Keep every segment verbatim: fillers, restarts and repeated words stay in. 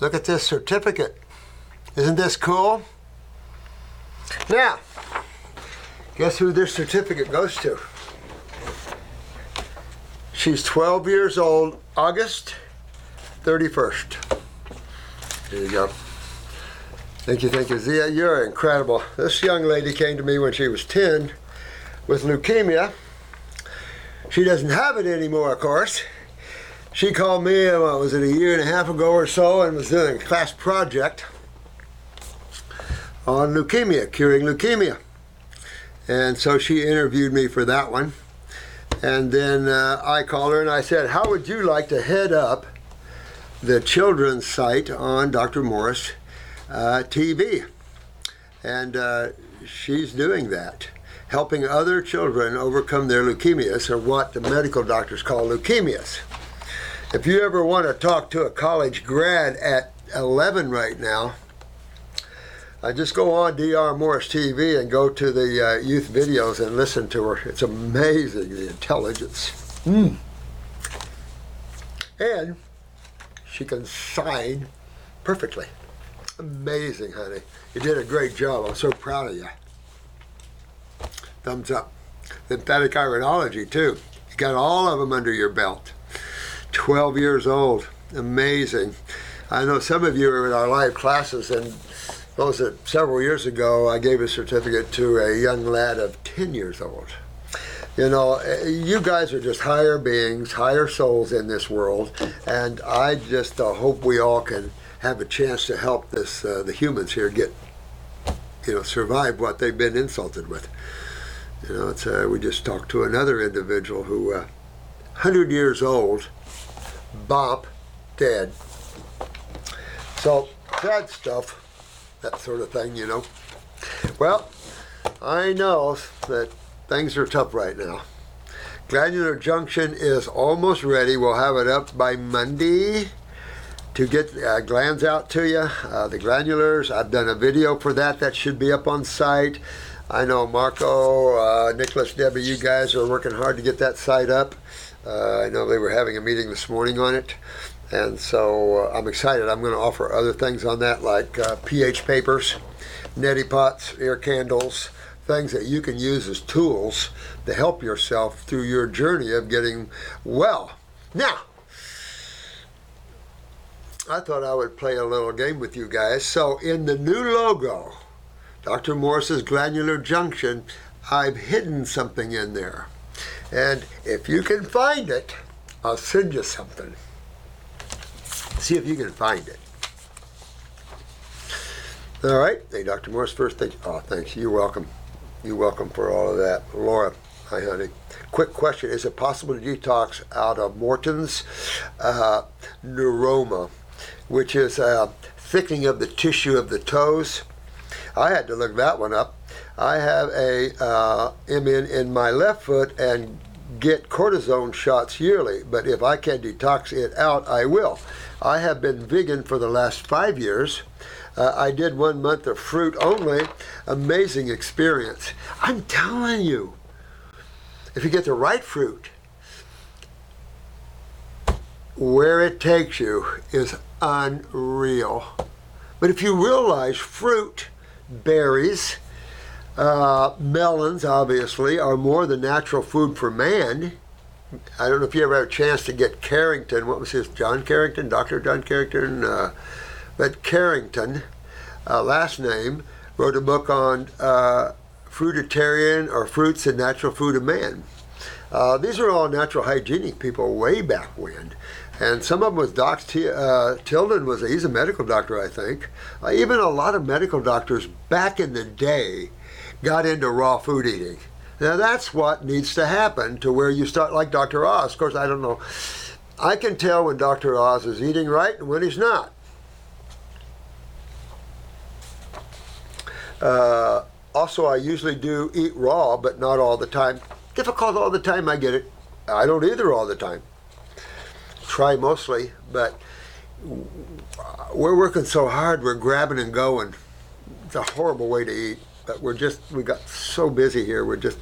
Look at this certificate. Isn't this cool? Now, guess who this certificate goes to? She's twelve years old, August thirty-first. There you go. Thank you, thank you, Zia. You're incredible. This young lady came to me when she was ten with leukemia. She doesn't have it anymore, of course. She called me, what was it, a year and a half ago or so, and was doing a class project on leukemia, curing leukemia. And so she interviewed me for that one. And then uh, I called her and I said, how would you like to head up the children's site on Doctor Morris uh, T V? And uh, she's doing that, helping other children overcome their leukemias, or what the medical doctors call leukemias. If you ever want to talk to a college grad at eleven right now, I just go on D R Morris T V and go to the uh, youth videos and listen to her. It's amazing, the intelligence. Mm. And she can sign perfectly. Amazing, honey. You did a great job. I'm so proud of you. Thumbs up. Lymphatic iridology, too. You got all of them under your belt. twelve years old. Amazing. I know some of you are in our live classes, and those that several years ago, I gave a certificate to a young lad of ten years old. You know, you guys are just higher beings, higher souls in this world, and I just uh, hope we all can have a chance to help this uh, the humans here get, you know, survive what they've been insulted with. You know, it's, uh, we just talked to another individual who, uh, one hundred years old, bop, dead. So, sad stuff. That sort of thing, you know. Well, I know that things are tough right now. Glandular Junction is almost ready. We'll have it up by Monday to get uh, glands out to you. Uh, the glandulars, I've done a video for that. That should be up on site. I know Marco, uh, Nicholas, Debbie, you guys are working hard to get that site up. Uh, I know they were having a meeting this morning on it. And so uh, I'm excited. I'm going to offer other things on that, like uh, pH papers, neti pots, air candles, things that you can use as tools to help yourself through your journey of getting well. Now, I thought I would play a little game with you guys. So in the new logo, Doctor Morris's Glandular Junction, I've hidden something in there. And if you can find it, I'll send you something. See if you can find it. All right. Hey, Doctor Morris, first thing. Oh, thanks. You're welcome. You're welcome for all of that. Laura, hi, honey. Quick question. Is it possible to detox out of Morton's uh, neuroma, which is uh, thickening of the tissue of the toes? I had to look that one up. I have a uh, M N in my left foot and get cortisone shots yearly, but if I can detox it out, I will. I have been vegan for the last five years. Uh, I did one month of fruit only. Amazing experience. I'm telling you, if you get the right fruit, where it takes you is unreal. But if you realize fruit, berries, Uh, melons, obviously, are more the natural food for man. I don't know if you ever had a chance to get Carrington. What was his? John Carrington? Doctor John Carrington? Uh, but Carrington, uh, last name, wrote a book on uh, fruitarian or fruits and natural food of man. Uh, these are all natural hygienic people way back when. And some of them was Doc T- uh, Tilden. Was a, he's a medical doctor, I think. Uh, even a lot of medical doctors back in the day got into raw food eating. Now that's what needs to happen to where you start like Doctor Oz. Of course, I don't know. I can tell when Doctor Oz is eating right and when he's not. Uh, also, I usually do eat raw, but not all the time. Difficult all the time, I get it. I don't either all the time. Try mostly, but we're working so hard, we're grabbing and going. It's a horrible way to eat. But we're just, we got so busy here, we're just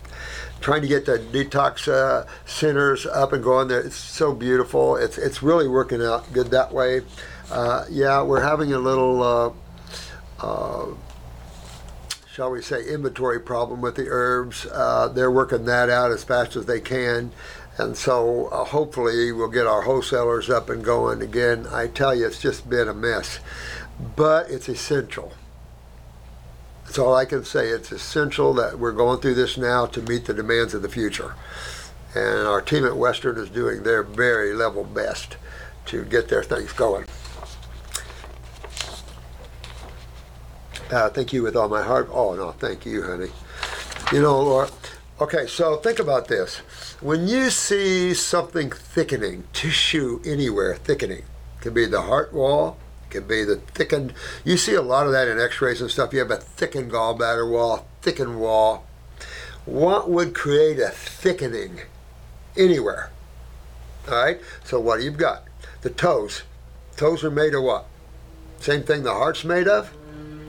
trying to get the detox uh, centers up and going. There, it's so beautiful. It's it's really working out good that way. Uh, yeah, we're having a little, uh, uh, shall we say, inventory problem with the herbs. Uh, they're working that out as fast as they can. And so uh, hopefully we'll get our wholesalers up and going again. I tell you, it's just been a mess, but it's essential. That's all I can say. It's essential that we're going through this now to meet the demands of the future. And our team at Western is doing their very level best to get their things going. Uh, thank you with all my heart. Oh, no, thank you, honey. You know, Laura, okay, so think about this. When you see something thickening, tissue anywhere thickening, it could be the heart wall, it could be the thickened, you see a lot of that in x-rays and stuff. You have a thickened gallbladder wall, thickened wall. What would create a thickening anywhere? All right, so what do you've got? The toes. Toes are made of what? Same thing the heart's made of?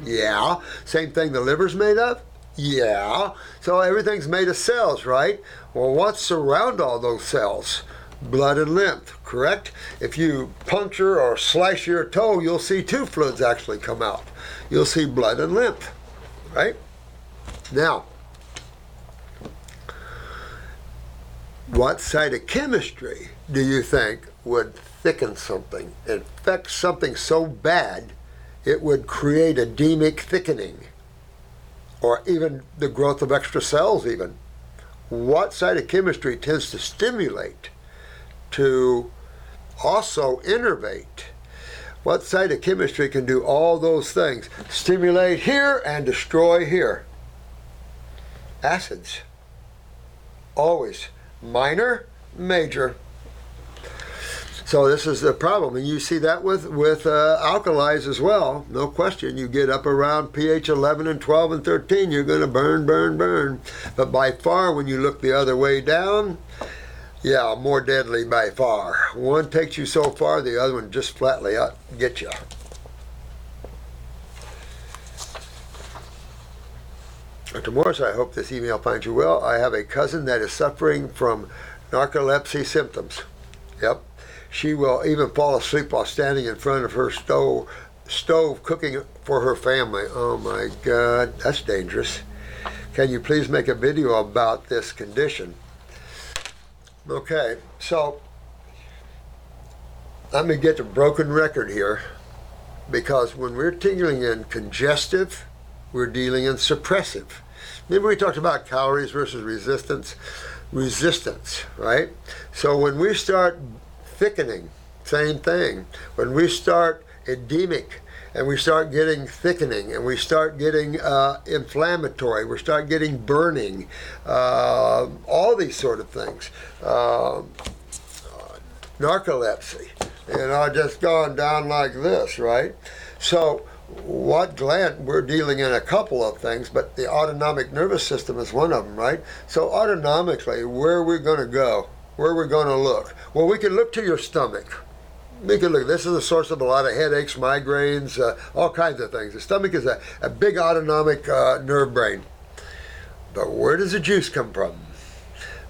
Yeah. Same thing the liver's made of? Yeah. So everything's made of cells, right? Well, what's around all those cells? Blood and lymph, correct? If you puncture or slice your toe, you'll see two fluids actually come out. You'll see blood and lymph, right? Now, what cytochemistry do you think would thicken something, infect something so bad it would create edemic thickening, or even the growth of extra cells even? What cytochemistry tends to stimulate, to also innervate? What cytochemistry can do all those things? Stimulate here and destroy here. Acids. Always. Minor, major. So this is the problem, and you see that with with uh, alkalis as well. No question. You get up around pH eleven and twelve and thirteen, you're going to burn, burn, burn. But by far, when you look the other way down, yeah, more deadly by far. One takes you so far, the other one just flatly out gets you. Doctor Morris, I hope this email finds you well. I have a cousin that is suffering from narcolepsy symptoms. Yep. She will even fall asleep while standing in front of her stove, stove cooking for her family. Oh my God, that's dangerous. Can you please make a video about this condition? Okay, so let me get a broken record here, because when we're dealing in congestive, we're dealing in suppressive. Remember we talked about calories versus resistance? Resistance, right? So when we start thickening, same thing. When we start edemic, and we start getting thickening, and we start getting uh, inflammatory, we start getting burning, uh, all these sort of things. Uh, narcolepsy, you know, just going down like this, right? So what gland, we're dealing in a couple of things, but the autonomic nervous system is one of them, right? So autonomically, where are we going to go? Where are we going to look? Well, we can look to your stomach. We can look. This is the source of a lot of headaches, migraines, uh, all kinds of things. The stomach is a, a big autonomic uh, nerve brain. But where does the juice come from?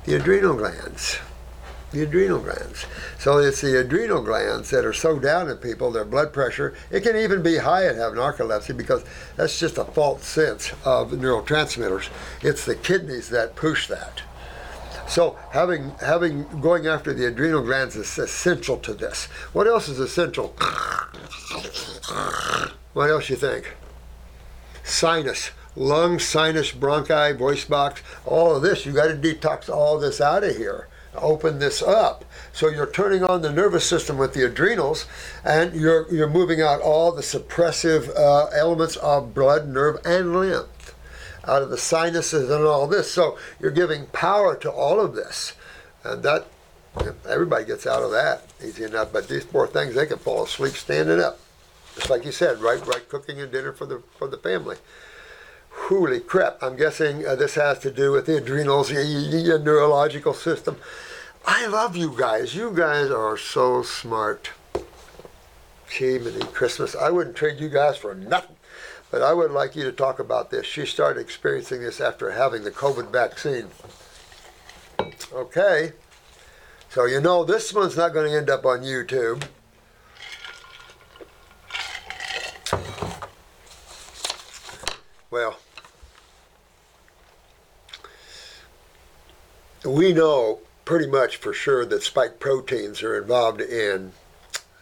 The adrenal glands. The adrenal glands. So it's the adrenal glands that are so down in people, their blood pressure, it can even be high and have narcolepsy, because that's just a false sense of neurotransmitters. It's the kidneys that push that. So having having going after the adrenal glands is essential to this. What else is essential? What else you think? Sinus. Lung, sinus, bronchi, voice box, all of this. You got to detox all this out of here. Open this up. So you're turning on the nervous system with the adrenals, and you're you're moving out all the suppressive uh, elements of blood, nerve, and lymph out of the sinuses and all this. So you're giving power to all of this, and that everybody gets out of that easy enough. But these poor things, they can fall asleep standing up, just like you said, right? Right, cooking a dinner for the for the family. Holy crap, I'm guessing uh, this has to do with the adrenals, your, your neurological system. I love you guys. You guys are so smart. Gee, many Christmas. I wouldn't trade you guys for nothing. But I would like you to talk about this. She started experiencing this after having the COVID vaccine. Okay. So you know this one's not going to end up on YouTube. Well, we know pretty much for sure that spike proteins are involved in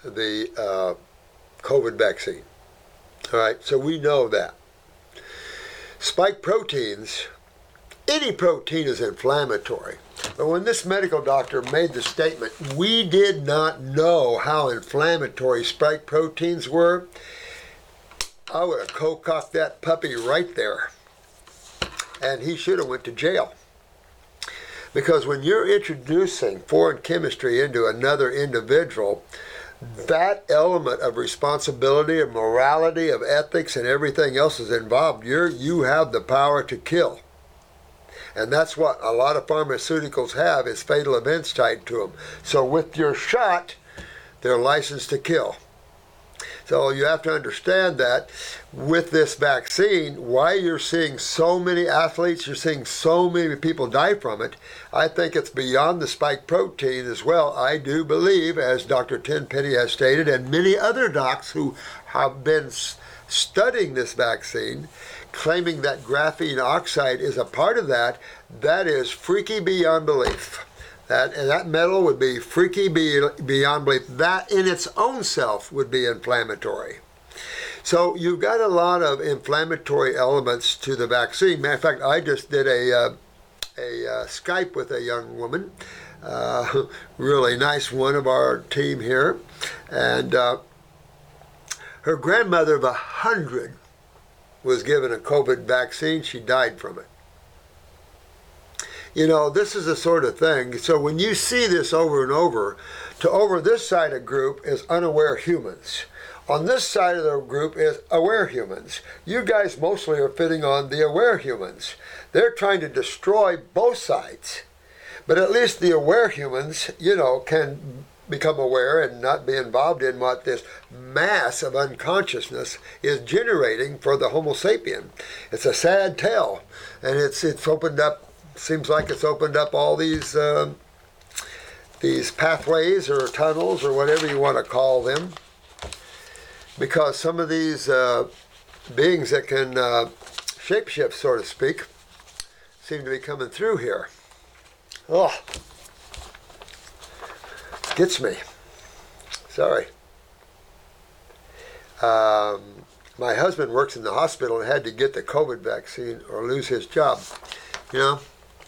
the uh, COVID vaccine. All right, so we know that. Spike proteins, any protein is inflammatory. But when this medical doctor made the statement, we did not know how inflammatory spike proteins were, I would have co-cocked that puppy right there. And he should have went to jail. Because when you're introducing foreign chemistry into another individual, that element of responsibility, of morality, of ethics, and everything else is involved. You're, you have the power to kill. And that's what a lot of pharmaceuticals have, is fatal events tied to them. So with your shot, they're licensed to kill. So you have to understand that with this vaccine, why you're seeing so many athletes, you're seeing so many people die from it, I think it's beyond the spike protein as well. I do believe, as Doctor Tenpenny has stated, and many other docs who have been studying this vaccine, claiming that graphene oxide is a part of that, that is freaky beyond belief. That, and that metal would be freaky beyond belief. That in its own self would be inflammatory. So you've got a lot of inflammatory elements to the vaccine. Matter of fact, I just did a, uh, a uh, Skype with a young woman, uh, really nice one of our team here. And uh, her grandmother of one hundred was given a COVID vaccine. She died from it. You know, this is the sort of thing. So when you see this over and over, to over this side of group is unaware humans. On this side of the group is aware humans. You guys mostly are fitting on the aware humans. They're trying to destroy both sides. But at least the aware humans, you know, can become aware and not be involved in what this mass of unconsciousness is generating for the Homo sapien. It's a sad tale. And it's it's opened up. Seems like it's opened up all these uh, these pathways or tunnels or whatever you want to call them, because some of these uh, beings that can uh, shapeshift, so to speak, seem to be coming through here. Oh, gets me. Sorry. Um, my husband works in the hospital and had to get the COVID vaccine or lose his job. You know.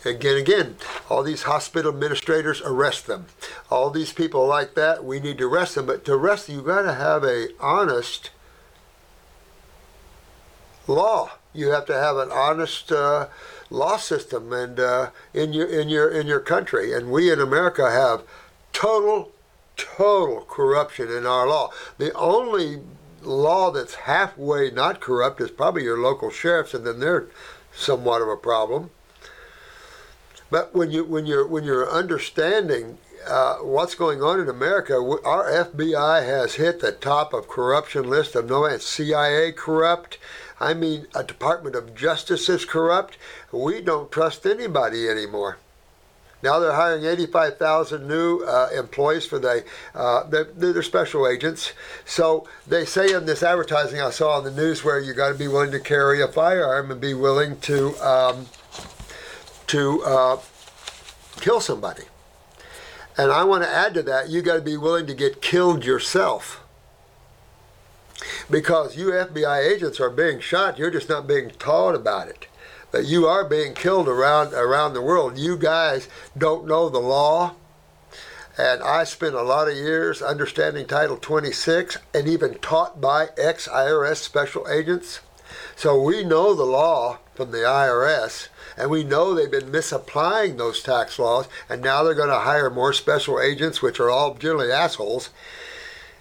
Again, again, all these hospital administrators, arrest them. All these people like that, we need to arrest them. But to arrest them, you've got to have an honest law. You have to have an honest uh, law system, and uh, in your in your in your country. And we in America have total, total corruption in our law. The only law that's halfway not corrupt is probably your local sheriffs, and then they're somewhat of a problem. But when you when you're when you're understanding uh, what's going on in America, our F B I has hit the top of corruption list of no end. C I A corrupt. I mean, a Department of Justice is corrupt. We don't trust anybody anymore. Now they're hiring eighty-five thousand new uh, employees for the uh, they're, they're special agents. So they say in this advertising I saw on the news where you got to be willing to carry a firearm and be willing to. Um, to uh, kill somebody. And I want to add to that, you got to be willing to get killed yourself. Because you F B I agents are being shot, you're just not being taught about it. But you are being killed around, around the world. You guys don't know the law. And I spent a lot of years understanding Title twenty-six and even taught by ex-I R S special agents. So we know the law from the I R S, and we know they've been misapplying those tax laws, and now they're going to hire more special agents, which are all generally assholes,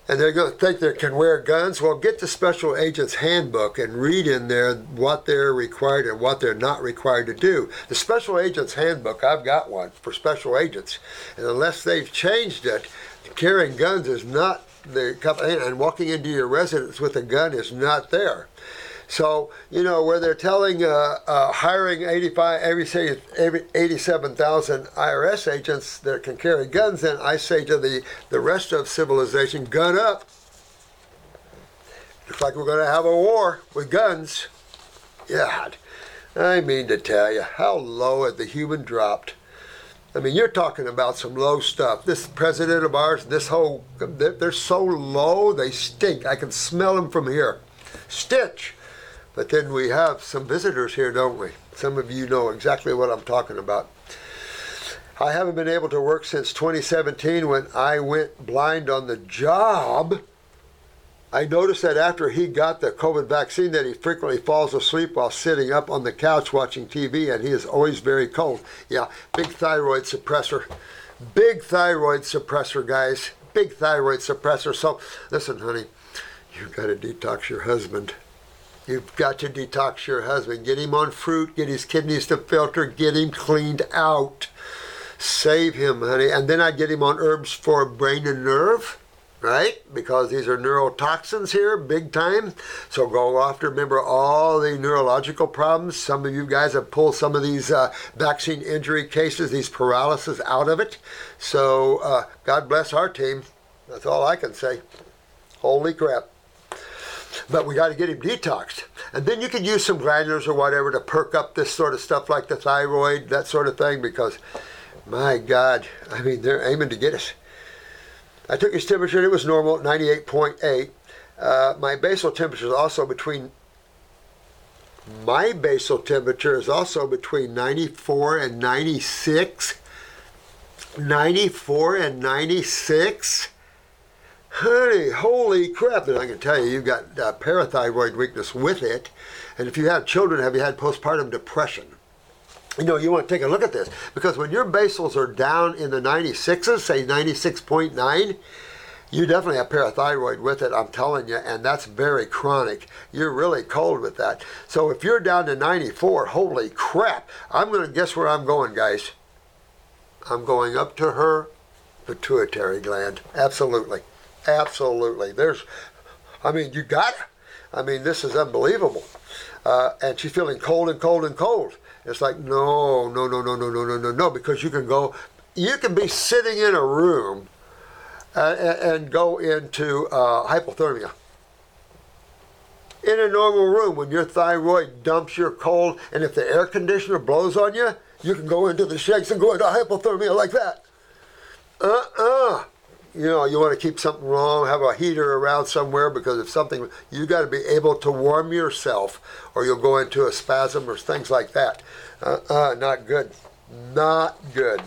and they're going to think they can wear guns. Well, get the special agent's handbook and read in there what they're required and what they're not required to do. The special agent's handbook, I've got one for special agents, and unless they've changed it, carrying guns is not the, and walking into your residence with a gun is not there. So, you know, where they're telling, uh, uh, hiring eighty-five, eighty-seven thousand I R S agents that can carry guns, then I say to the, the rest of civilization, gun up. Looks like we're going to have a war with guns. God, I mean to tell you, how low had the human dropped? I mean, you're talking about some low stuff. This president of ours, this whole, they're, they're so low, they stink. I can smell them from here. Stitch. But then we have some visitors here, don't we? Some of you know exactly what I'm talking about. I haven't been able to work since twenty seventeen when I went blind on the job. I noticed that after he got the COVID vaccine that he frequently falls asleep while sitting up on the couch watching T V, and he is always very cold. Yeah, big thyroid suppressor. Big thyroid suppressor, guys. Big thyroid suppressor. So, listen, honey, you've got to detox your husband. You've got to detox your husband. Get him on fruit. Get his kidneys to filter. Get him cleaned out. Save him, honey. And then I get him on herbs for brain and nerve. Right? Because these are neurotoxins here, big time. So go after, remember all the neurological problems. Some of you guys have pulled some of these uh, vaccine injury cases, these paralysis out of it. So uh, God bless our team. That's all I can say. Holy crap. But we got to get him detoxed. And then you could use some glandulars or whatever to perk up this sort of stuff like the thyroid, that sort of thing. Because, my God, I mean, they're aiming to get us. I took his temperature and it was normal, ninety-eight point eight. Uh, my basal temperature is also between, my basal temperature is also between ninety-four and ninety-six. ninety-four and ninety-six? Honey, holy crap. And I can tell you, you've got uh, parathyroid weakness with it. And if you have children, have you had postpartum depression? You know, you want to take a look at this, because when your basals are down in the ninety-sixes, say ninety-six point nine, you definitely have parathyroid with it, I'm telling you, and that's very chronic. You're really cold with that. So if you're down to ninety-four, holy crap, I'm going to guess where I'm going, guys. I'm going up to her pituitary gland. Absolutely. Absolutely. There's, I mean, you got it. I mean, this is unbelievable. Uh, and she's feeling cold and cold and cold. It's like, no, no, no, no, no, no, no, no, no, because you can go, you can be sitting in a room and, and go into uh, hypothermia. In a normal room, when your thyroid dumps your cold, and if the air conditioner blows on you, you can go into the shakes and go into hypothermia like that. Uh-uh. You know, you want to keep something wrong, have a heater around somewhere, because if something, you got to be able to warm yourself or you'll go into a spasm or things like that. Uh, uh, not good. Not good.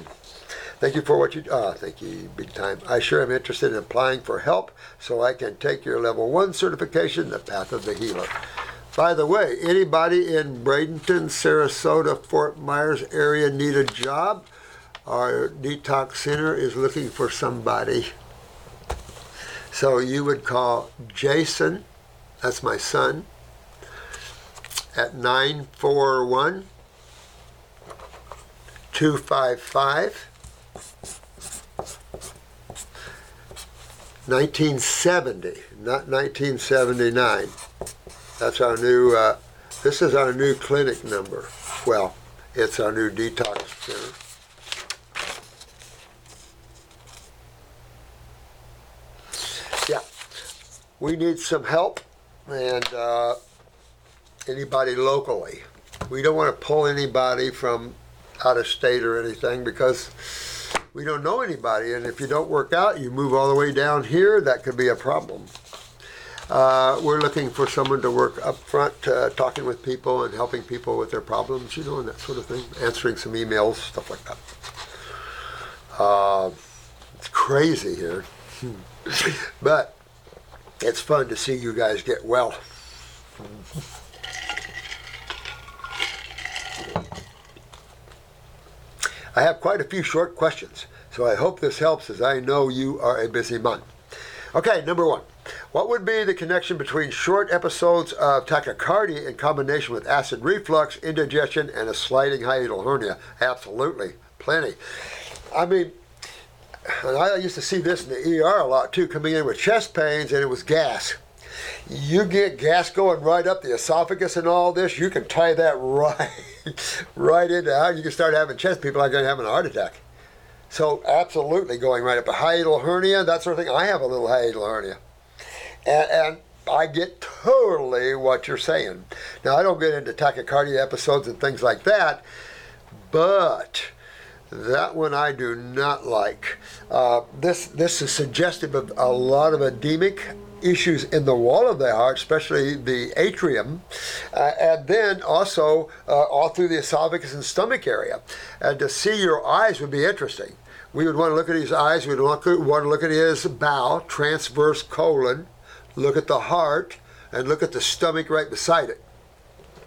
Thank you for what you, uh, thank you big time. I sure am interested in applying for help so I can take your level one certification, the Path of the Healer. By the way, anybody in Bradenton, Sarasota, Fort Myers area need a job? Our detox center is looking for somebody. So you would call Jason, that's my son, at nine four one, two five five, nineteen seventy, not nineteen seventy-nine. That's our new, uh, this is our new clinic number. Well, it's our new detox center. We need some help, and uh, anybody locally. We don't want to pull anybody from out of state or anything, because we don't know anybody, and if you don't work out, you move all the way down here, that could be a problem. Uh, we're looking for someone to work up front, uh, talking with people and helping people with their problems, you know, and that sort of thing, answering some emails, stuff like that. Uh, it's crazy here. But it's fun to see you guys get well. I have quite a few short questions, so I hope this helps, as I know you are a busy man. Okay, number one. What would be the connection between short episodes of tachycardia in combination with acid reflux, indigestion, and a sliding hiatal hernia? Absolutely. Plenty. I mean, and I used to see this in the E R a lot too, coming in with chest pains, and it was gas. You get gas going right up the esophagus and all this, you can tie that right right into how you can start having chest. People are going to have a heart attack. So absolutely going right up. A hiatal hernia, that sort of thing. I have a little hiatal hernia. And, and I get totally what you're saying. Now, I don't get into tachycardia episodes and things like that, but that one I do not like. Uh, this this is suggestive of a lot of edemic issues in the wall of the heart, especially the atrium, uh, and then also uh, all through the esophagus and stomach area. And to see your eyes would be interesting. We would want to look at his eyes. We'd want to look at his bowel, transverse colon, look at the heart, and look at the stomach right beside it,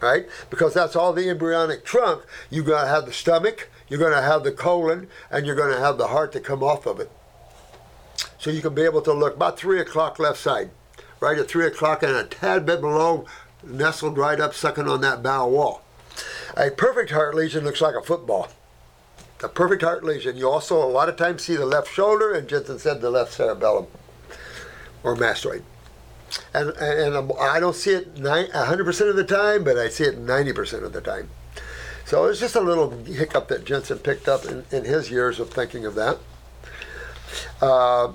right? Because that's all the embryonic trunk. You're going to have the stomach, you're going to have the colon, and you're going to have the heart to come off of it. So you can be able to look about three o'clock left side, right at three o'clock, and a tad bit below, nestled right up, sucking on that bowel wall. A perfect heart lesion looks like a football. A perfect heart lesion. You also a lot of times see the left shoulder, and Jensen said the left cerebellum or mastoid. And, and, and I don't see it one hundred percent of the time, but I see it ninety percent of the time. So it's just a little hiccup that Jensen picked up in, in his years of thinking of that. Uh,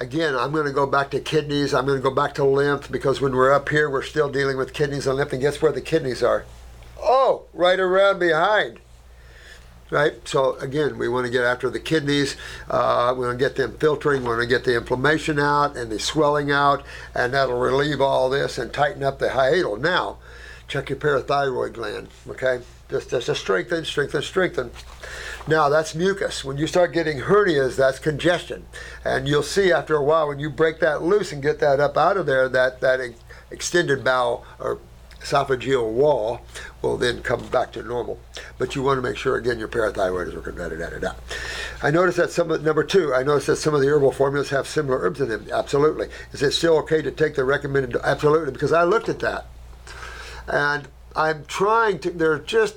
again, I'm going to go back to kidneys. I'm going to go back to lymph, because when we're up here, we're still dealing with kidneys and lymph. And guess where the kidneys are? Oh, right around behind. Right? So again, we want to get after the kidneys. Uh, we want to get them filtering. We want to get the inflammation out and the swelling out, and that'll relieve all this and tighten up the hiatal. Now, check your parathyroid gland, okay? Just, just a strengthen, strengthen, strengthen. Now, that's mucus. When you start getting hernias, that's congestion. And you'll see after a while, when you break that loose and get that up out of there, that, that extended bowel or esophageal wall will then come back to normal. But you want to make sure, again, your parathyroid is working, da da da da. I noticed that some of, number two, I noticed that some of the herbal formulas have similar herbs in them. Absolutely. Is it still okay to take the recommended? Absolutely, because I looked at that. And I'm trying to, there are just,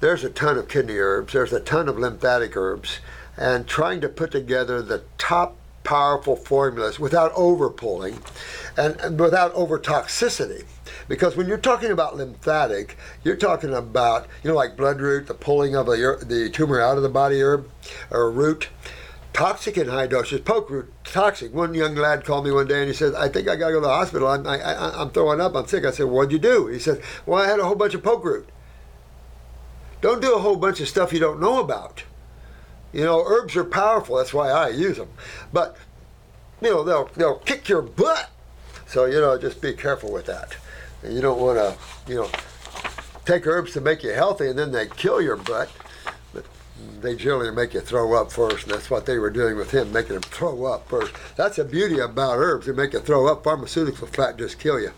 there's a ton of kidney herbs, there's a ton of lymphatic herbs, and trying to put together the top powerful formulas without overpulling and, and without over toxicity. Because when you're talking about lymphatic, you're talking about, you know, like bloodroot, the pulling of a, the tumor out of the body herb or root. Toxic in high doses, poke root, toxic. One young lad called me one day and he said, I think I gotta go to the hospital. I'm, I, I, I'm throwing up, I'm sick. I said, what'd you do? He said, well, I had a whole bunch of poke root. Don't do a whole bunch of stuff you don't know about. You know, herbs are powerful, that's why I use them. But, you know, they'll, they'll kick your butt. So, you know, just be careful with that. And you don't wanna, you know, take herbs to make you healthy and then they kill your butt. They generally make you throw up first, and that's what they were doing with him, making him throw up first. That's the beauty about herbs. They make you throw up. Pharmaceuticals flat just kill you.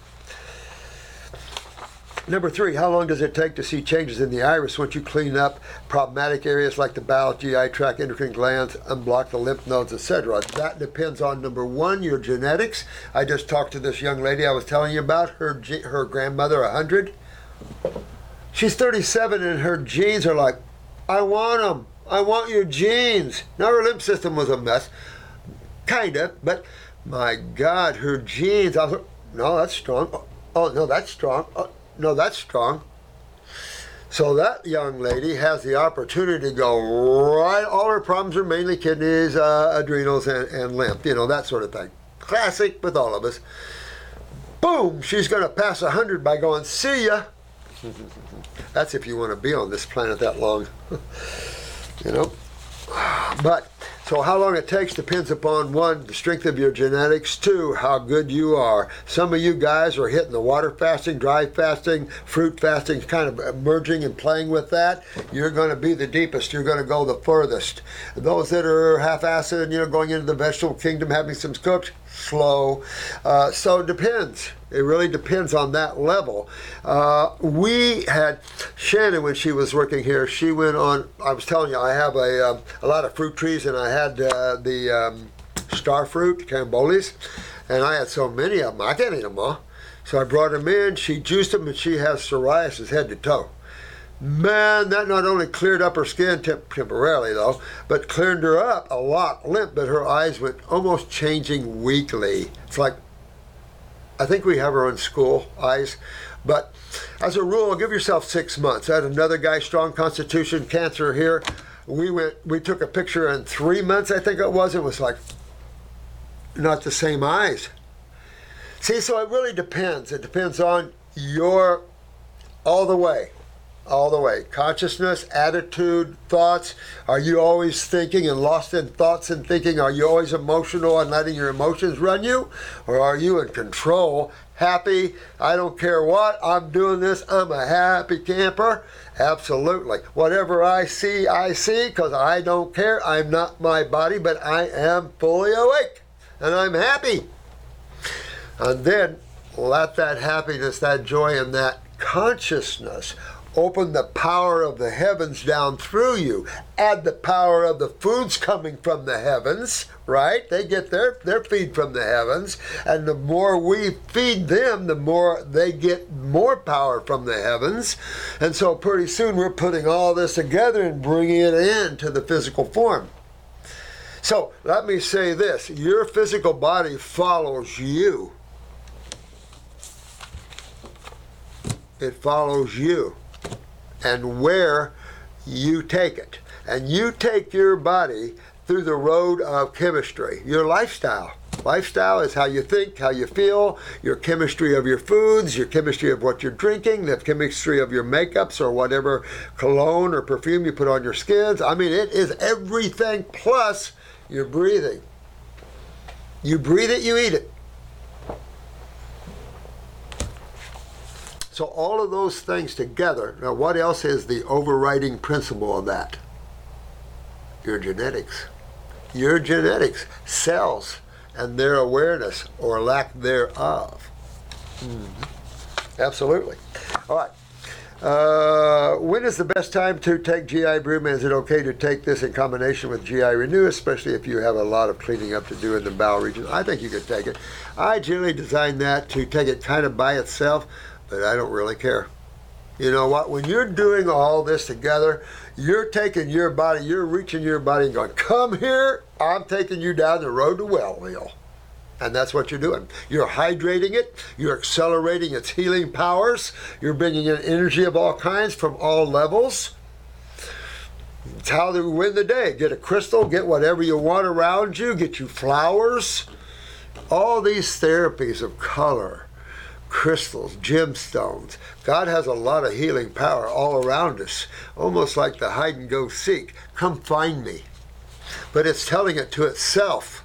Number three, how long does it take to see changes in the iris once you clean up problematic areas like the bowel, G I tract, endocrine glands, unblock the lymph nodes, et cetera? That depends on, number one, your genetics. I just talked to this young lady I was telling you about, her, her grandmother, one hundred. She's thirty-seven, and her genes are like, I want them. I want your genes. Now, her lymph system was a mess, kind of, but my God, her genes. I was like, no, that's strong. Oh, oh, no, that's strong. Oh, no, that's strong. So that young lady has the opportunity to go right. All her problems are mainly kidneys, uh, adrenals, and, and lymph, you know, that sort of thing. Classic with all of us. Boom, she's going to pass one hundred by going, see ya. That's if you want to be on this planet that long. You know, but so how long it takes depends upon, one, the strength of your genetics, two, how good you are. Some of you guys are hitting the water fasting, dry fasting, fruit fasting, kind of merging and playing with that. You're going to be the deepest, you're going to go the furthest. Those that are half-assed and, you know, going into the vegetable kingdom, having some cooks, slow. Uh, so it depends. It really depends on that level. Uh, we had Shannon when she was working here. She went on. I was telling you, I have a um, a lot of fruit trees, and I had uh, the um, star fruit, cambolis, and I had so many of them. I can't eat them all, so I brought them in. She juiced them, and she has psoriasis head to toe. Man, that not only cleared up her skin temp- temporarily, though, but cleared her up a lot, limp, but her eyes went almost changing weekly. It's like, I think we have her in school, eyes. But as a rule, give yourself six months. I had another guy, strong constitution, cancer here. We went, we took a picture in three months, I think it was. It was like, not the same eyes. See, so it really depends. It depends on your, all the way. All the way. Consciousness, attitude, thoughts. Are you always thinking and lost in thoughts and thinking? Are you always emotional and letting your emotions run you? Or are you in control? Happy, I don't care what, I'm doing this, I'm a happy camper. Absolutely. Whatever I see, I see, because I don't care. I'm not my body, but I am fully awake. And I'm happy. And then let that happiness, that joy, and that consciousness open the power of the heavens down through you. Add the power of the foods coming from the heavens, right? They get their, their feed from the heavens. And the more we feed them, the more they get more power from the heavens. And so pretty soon we're putting all this together and bringing it into the physical form. So let me say this. Your physical body follows you. It follows you. And where you take it. And you take your body through the road of chemistry, your lifestyle. Lifestyle is how you think, how you feel, your chemistry of your foods, your chemistry of what you're drinking, the chemistry of your makeups or whatever cologne or perfume you put on your skins. I mean, it is everything plus your breathing. You breathe it, you eat it. So all of those things together. Now, what else is the overriding principle of that? Your genetics. Your genetics, cells, and their awareness or lack thereof. Mm-hmm. Absolutely. All right. Uh, when is the best time to take G I Broom? Is it okay to take this in combination with G I Renew, especially if you have a lot of cleaning up to do in the bowel region? I think you could take it. I generally design that to take it kind of by itself. But I don't really care. You know what? When you're doing all this together, you're taking your body, you're reaching your body and going, come here, I'm taking you down the road to well wheel. And that's what you're doing. You're hydrating it. You're accelerating its healing powers. You're bringing in energy of all kinds from all levels. It's how to win the day. Get a crystal, get whatever you want around you, get you flowers. All these therapies of color, crystals, gemstones. God has a lot of healing power all around us, almost like the hide and go seek. Come find me. But it's telling it to itself.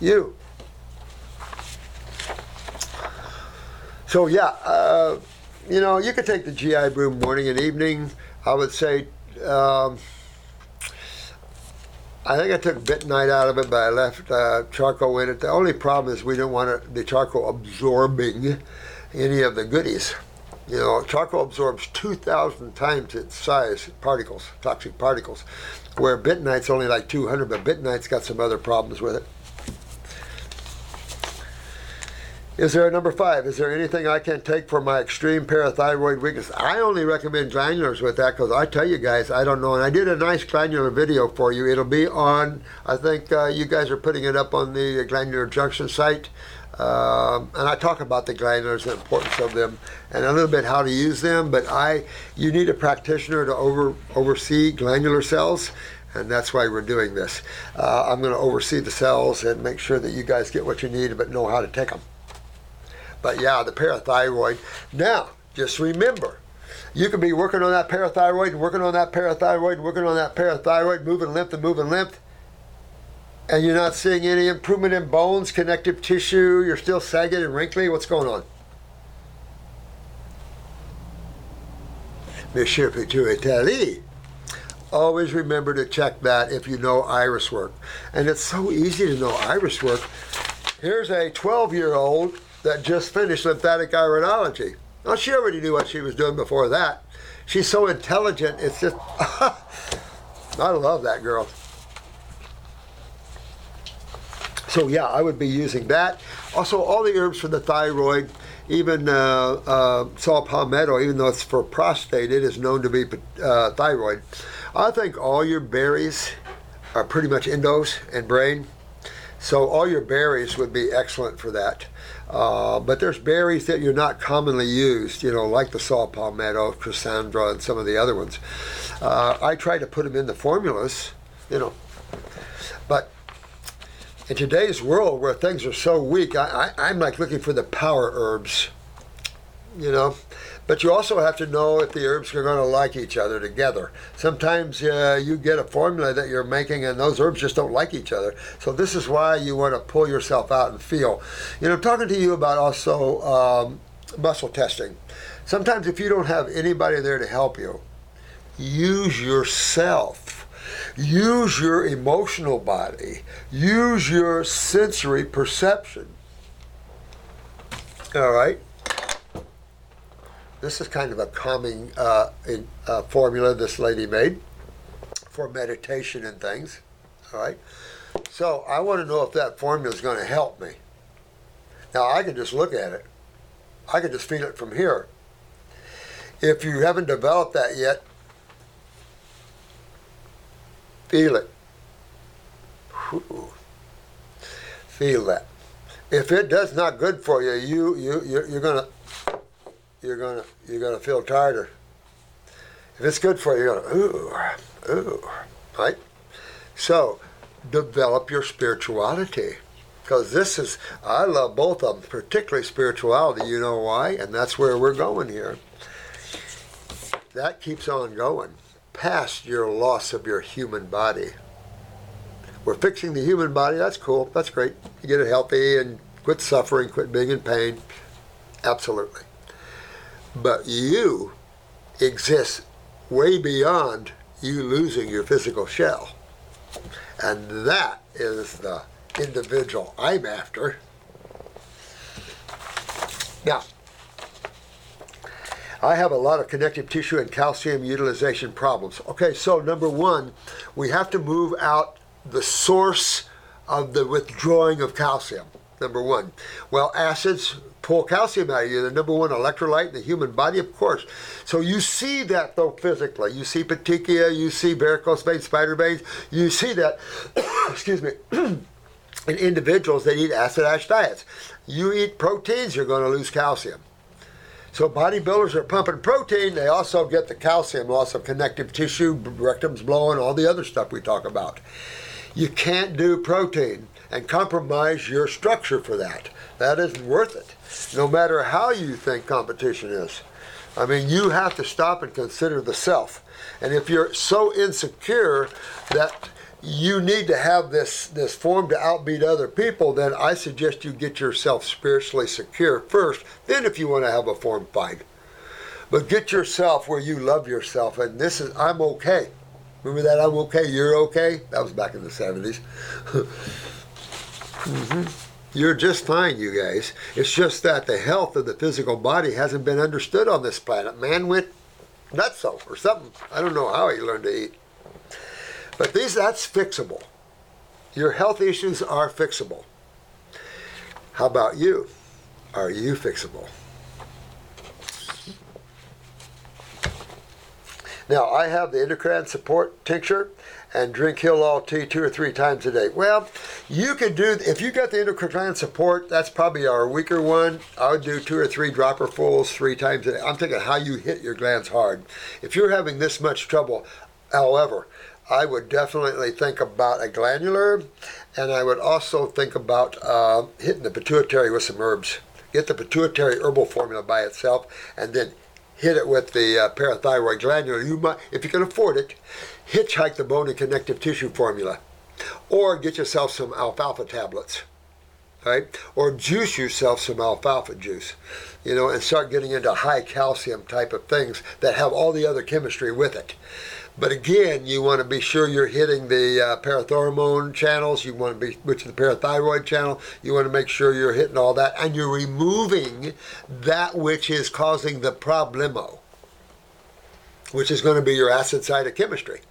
You. So yeah, uh, you know, you could take the G I Broom morning and evening. I would say, um, I think I took bentonite out of it, but I left uh, charcoal in it. The only problem is we didn't want it, the charcoal absorbing any of the goodies. You know, charcoal absorbs two thousand times its size particles, toxic particles, where bentonite's only like two hundred, but bentonite's got some other problems with it. Is there a number five? Is there anything I can take for my extreme parathyroid weakness? I only recommend glandulars with that because I tell you guys, I don't know. And I did a nice glandular video for you. It'll be on, I think uh, you guys are putting it up on the Glandular Junction site. Um, and I talk about the glandulars, the importance of them, and a little bit how to use them. But I, you need a practitioner to over, oversee glandular cells. And that's why we're doing this. Uh, I'm going to oversee the cells and make sure that you guys get what you need, but know how to take them. But yeah, the parathyroid. Now, just remember, you can be working on that parathyroid, and working on that parathyroid, and working on that parathyroid, moving lymph and moving lymph, and you're not seeing any improvement in bones, connective tissue, you're still sagging and wrinkly. What's going on? Monsieur Pitu Italy. Always remember to check that if you know iris work. And it's so easy to know iris work. Here's a twelve-year-old that just finished lymphatic iridology. Now, she already knew what she was doing before that. She's so intelligent, it's just, I love that girl. So yeah, I would be using that. Also, all the herbs for the thyroid, Even uh, uh, saw palmetto, even though it's for prostate, it is known to be uh, thyroid. I think all your berries are pretty much endos and brain. So all your berries would be excellent for that. Uh, but there's berries that you're not commonly used, you know, like the saw palmetto, Cassandra, and some of the other ones. Uh, I try to put them in the formulas, you know. But in today's world where things are so weak, I, I, I'm like looking for the power herbs, you know. But you also have to know if the herbs are going to like each other together. Sometimes uh, you get a formula that you're making and those herbs just don't like each other. So this is why you want to pull yourself out and feel. You know, I'm talking to you about also um, muscle testing. Sometimes if you don't have anybody there to help you, use yourself. Use your emotional body. Use your sensory perception. All right. This is kind of a calming uh, in, uh, formula this lady made for meditation and things, all right? So I want to know if that formula is going to help me. Now, I can just look at it. I can just feel it from here. If you haven't developed that yet, feel it. Whew. Feel that. If it does not good for you, you, you, you're, you're going to... You're gonna you're gonna feel tighter. If it's good for you, you're gonna ooh, ooh, right? So develop your spirituality. Because this is I love both of them, particularly spirituality, you know why? And that's where we're going here. That keeps on going. Past your loss of your human body. We're fixing the human body, that's cool, that's great. You get it healthy and quit suffering, quit being in pain. Absolutely. But you exist way beyond you losing your physical shell. And that is the individual I'm after. Now, I have a lot of connective tissue and calcium utilization problems. Okay, so number one, we have to move out the source of the withdrawing of calcium. Number one. Well, acids pull calcium out of you. The number one electrolyte in the human body, of course. So you see that, though, physically. You see petechia, you see varicose veins, spider veins. You see that, excuse me, in individuals that eat acid ash diets. You eat proteins, you're going to lose calcium. So bodybuilders are pumping protein. They also get the calcium loss of connective tissue, rectum's blowing, all the other stuff we talk about. You can't do protein and compromise your structure for that. That isn't worth it. No matter how you think competition is. I mean, you have to stop and consider the self. And if you're so insecure that you need to have this, this form to outbeat other people, then I suggest you get yourself spiritually secure first. Then if you want to have a form, fine. But get yourself where you love yourself. And this is, I'm okay. Remember that, I'm okay, you're okay? That was back in the seventies. mm-hmm. You're just fine, you guys. It's just that the health of the physical body hasn't been understood on this planet. Man went nuts or something. I don't know how he learned to eat. But these, that's fixable. Your health issues are fixable. How about you? Are you fixable? Now, I have the endocrine support tincture and drink Hill-All tea two or three times a day. Well, you could do, if you got the endocrine support, that's probably our weaker one. I would do two or three dropperfuls three times a day. I'm thinking how you hit your glands hard. If you're having this much trouble, however, I would definitely think about a glandular, and I would also think about uh, hitting the pituitary with some herbs. Get the pituitary herbal formula by itself, and then hit it with the uh, parathyroid glandular. You might, if you can afford it, hitchhike the bone and connective tissue formula, or get yourself some alfalfa tablets, right? Or juice yourself some alfalfa juice, you know, and start getting into high calcium type of things that have all the other chemistry with it. But again, you want to be sure you're hitting the uh, parathormone channels. You want to be, which is the parathyroid channel. You want to make sure you're hitting all that, and you're removing that which is causing the problemo, which is going to be your acid side of chemistry.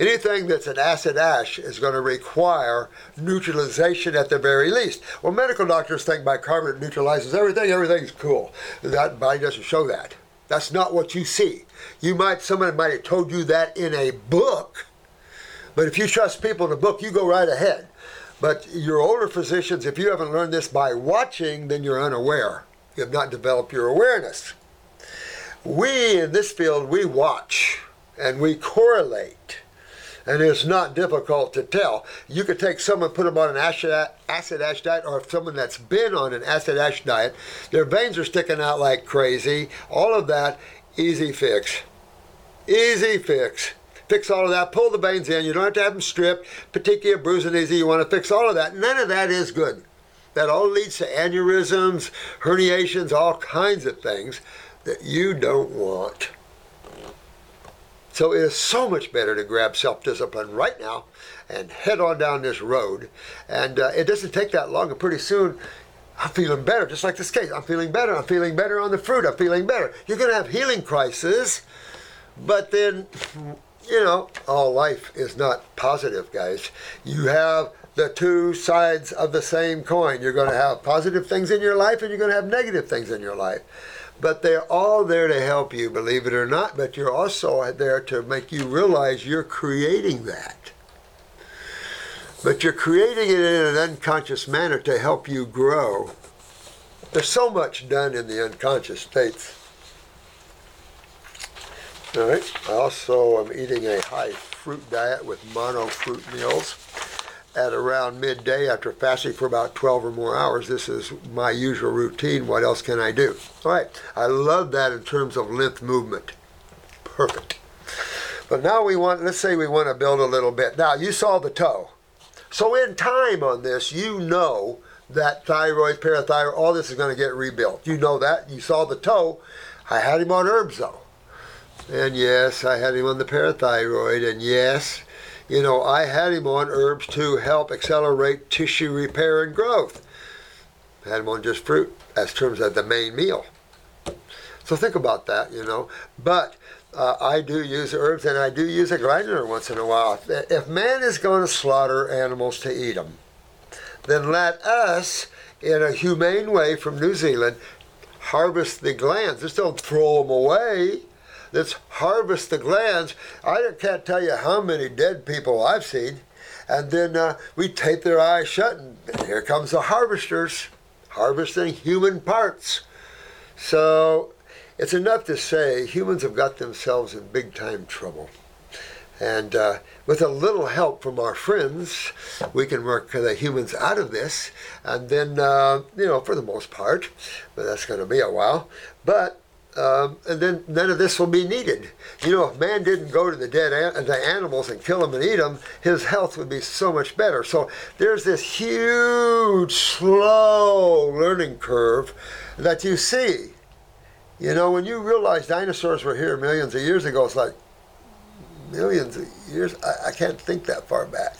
Anything that's an acid ash is going to require neutralization at the very least. Well, medical doctors think bicarbonate neutralizes everything, everything's cool. That body doesn't show that. That's not what you see. You might, someone might have told you that in a book, but if you trust people in a book, you go right ahead. But your older physicians, if you haven't learned this by watching, then you're unaware. You have not developed your awareness. We, in this field, we watch and we correlate. And it's not difficult to tell. You could take someone, put them on an acid ash diet, or if someone that's been on an acid ash diet, their veins are sticking out like crazy, all of that, easy fix. Easy fix. Fix all of that, pull the veins in, you don't have to have them stripped, petechiae, bruising easy, you want to fix all of that. None of that is good. That all leads to aneurysms, herniations, all kinds of things that you don't want. So it is so much better to grab self-discipline right now and head on down this road. And uh, it doesn't take that long, and pretty soon I'm feeling better, just like this case. I'm feeling better, I'm feeling better on the fruit, I'm feeling better. You're going to have healing crises, but then, you know, all life is not positive, guys. You have the two sides of the same coin. You're going to have positive things in your life, and you're going to have negative things in your life. But they're all there to help you, believe it or not, but you're also there to make you realize you're creating that. But you're creating it in an unconscious manner to help you grow. There's so much done in the unconscious states. All right, I also am eating a high fruit diet with mono fruit meals at around midday after fasting for about twelve or more hours. This is my usual routine. What else can I do? All right, I love that in terms of lymph movement. Perfect. But now we want, let's say we want to build a little bit. Now, you saw the toe. So in time on this, you know that thyroid, parathyroid, all this is going to get rebuilt. You know that. You saw the toe. I had him on herbs, though. And yes, I had him on the parathyroid, and yes, you know, I had him on herbs to help accelerate tissue repair and growth. I had him on just fruit as terms of the main meal. So think about that, you know. But uh, I do use herbs, and I do use a glandular once in a while. If man is going to slaughter animals to eat them, then let us, in a humane way from New Zealand, harvest the glands. Just don't throw them away. Let's harvest the glands. I can't tell you how many dead people I've seen. And then uh, we tape their eyes shut, and here comes the harvesters, harvesting human parts. So it's enough to say humans have got themselves in big-time trouble. And uh, with a little help from our friends, we can work the humans out of this. And then, uh, you know, for the most part, but that's going to be a while. But Um, and then none of this will be needed. You know, if man didn't go to the dead an- the animals and kill them and eat them, his health would be so much better. So there's this huge, slow learning curve that you see. You know, when you realize dinosaurs were here millions of years ago, it's like, millions of years? I, I can't think that far back.